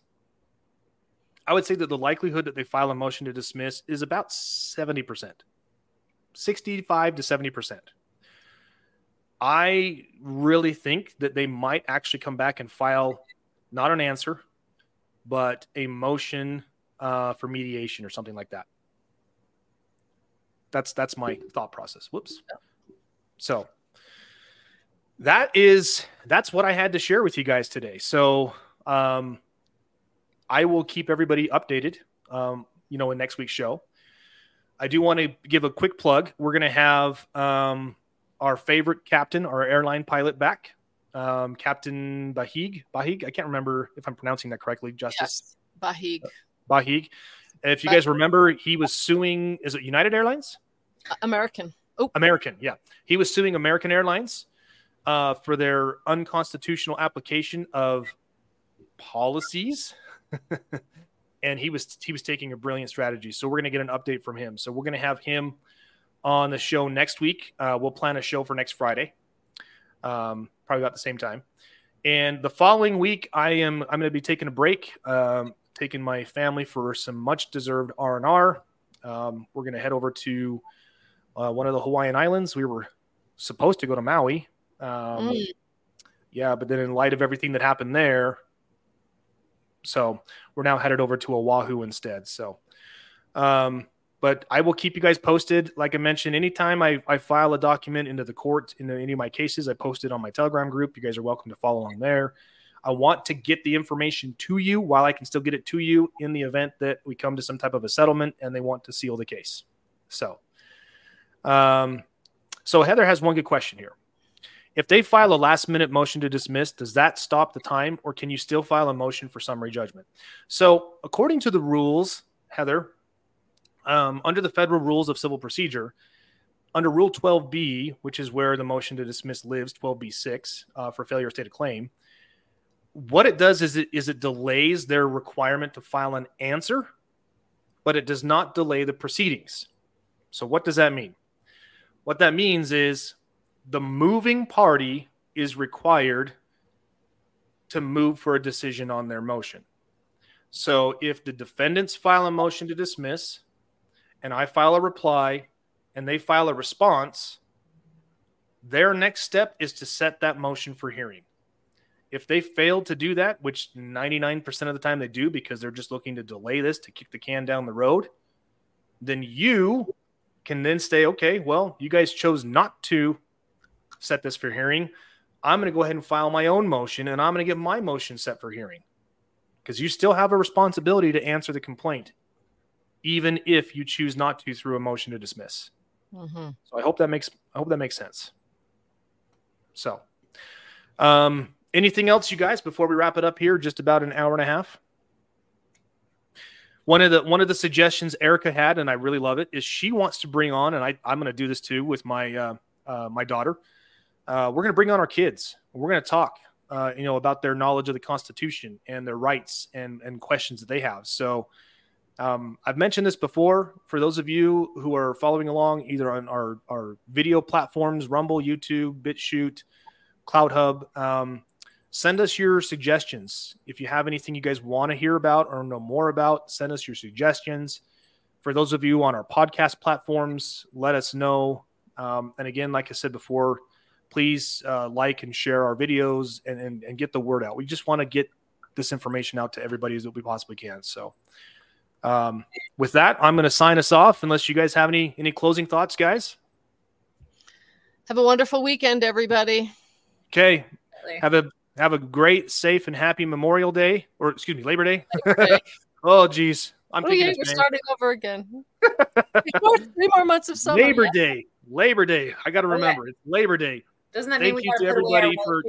I would say that the likelihood that they file a motion to dismiss is about seventy percent, sixty-five to seventy percent. I really think that they might actually come back and file not an answer, but a motion uh, for mediation or something like that. That's that's my thought process. Whoops. So that is that's what I had to share with you guys today. So um, I will keep everybody updated, um, you know, in next week's show. I do want to give a quick plug. We're going to have um, our favorite captain, our airline pilot back, um, Captain Bahig. Bahig, I can't remember if I'm pronouncing that correctly, Justice. Yes, Bahig. Bahig. If you guys remember, he was suing, is it United Airlines? American. Oh, American. Yeah. He was suing American Airlines uh, for their unconstitutional application of policies. And he was, he was taking a brilliant strategy. So we're going to get an update from him. So we're going to have him on the show next week. Uh, we'll plan a show for next Friday. Um, probably about the same time. And the following week, I am, I'm going to be taking a break. Um, taking my family for some much deserved R and R. Um, we're going to head over to uh, one of the Hawaiian Islands. We were supposed to go to Maui. Um, mm. Yeah. But then in light of everything that happened there, so we're now headed over to Oahu instead. So, um, but I will keep you guys posted. Like I mentioned, anytime I, I file a document into the court, in any of my cases, I post it on my Telegram group. You guys are welcome to follow along there. I want to get the information to you while I can still get it to you in the event that we come to some type of a settlement and they want to seal the case. So, um, so Heather has one good question here. If they file a last minute motion to dismiss, does that stop the time or can you still file a motion for summary judgment? So according to the rules, Heather, um, under the federal rules of civil procedure, under Rule twelve B, which is where the motion to dismiss lives, twelve B six uh, for failure to state a claim, what it does is it is it delays their requirement to file an answer, but it does not delay the proceedings. So what does that mean? What that means is the moving party is required to move for a decision on their motion. So if the defendants file a motion to dismiss and I file a reply and they file a response, their next step is to set that motion for hearing. If they fail to do that, which ninety-nine percent of the time they do because they're just looking to delay this, to kick the can down the road, then you can then say, okay, well, you guys chose not to set this for hearing. I'm going to go ahead and file my own motion, and I'm going to get my motion set for hearing because you still have a responsibility to answer the complaint, even if you choose not to through a motion to dismiss. Mm-hmm. So I hope that makes I hope that makes sense. So, um. Anything else, you guys, before we wrap it up here? Just about an hour and a half. One of the one of the suggestions Erica had, and I really love it, is she wants to bring on, and I, I'm going to do this too with my uh, uh, my daughter. Uh, we're going to bring on our kids. We're going to talk, uh, you know, about their knowledge of the Constitution and their rights and and questions that they have. So um, I've mentioned this before. For those of you who are following along, either on our our video platforms, Rumble, YouTube, BitChute, CloudHub. Um, Send us your suggestions. If you have anything you guys want to hear about or know more about, send us your suggestions. For those of you on our podcast platforms, let us know. Um, and again, like I said before, please uh, like and share our videos and, and, and get the word out. We just want to get this information out to everybody as we possibly can. So um, with that, I'm going to sign us off unless you guys have any any closing thoughts, guys. Have a wonderful weekend, everybody. Okay. Have a... Have a great, safe, and happy Memorial Day, or excuse me, Labor Day. Labor Day. Oh, geez. I'm oh, yeah, we're name. starting over again. more, three more months of summer. Labor yeah. Day. Labor Day. I got to remember. Okay. It's Labor Day. Doesn't that thank mean we are to everybody for,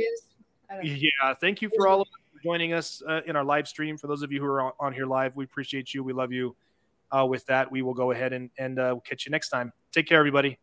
yeah, thank you for all of you for joining us uh, in our live stream. For those of you who are on, on here live, we appreciate you. We love you. Uh, with that, we will go ahead and, and uh, we'll catch you next time. Take care, everybody.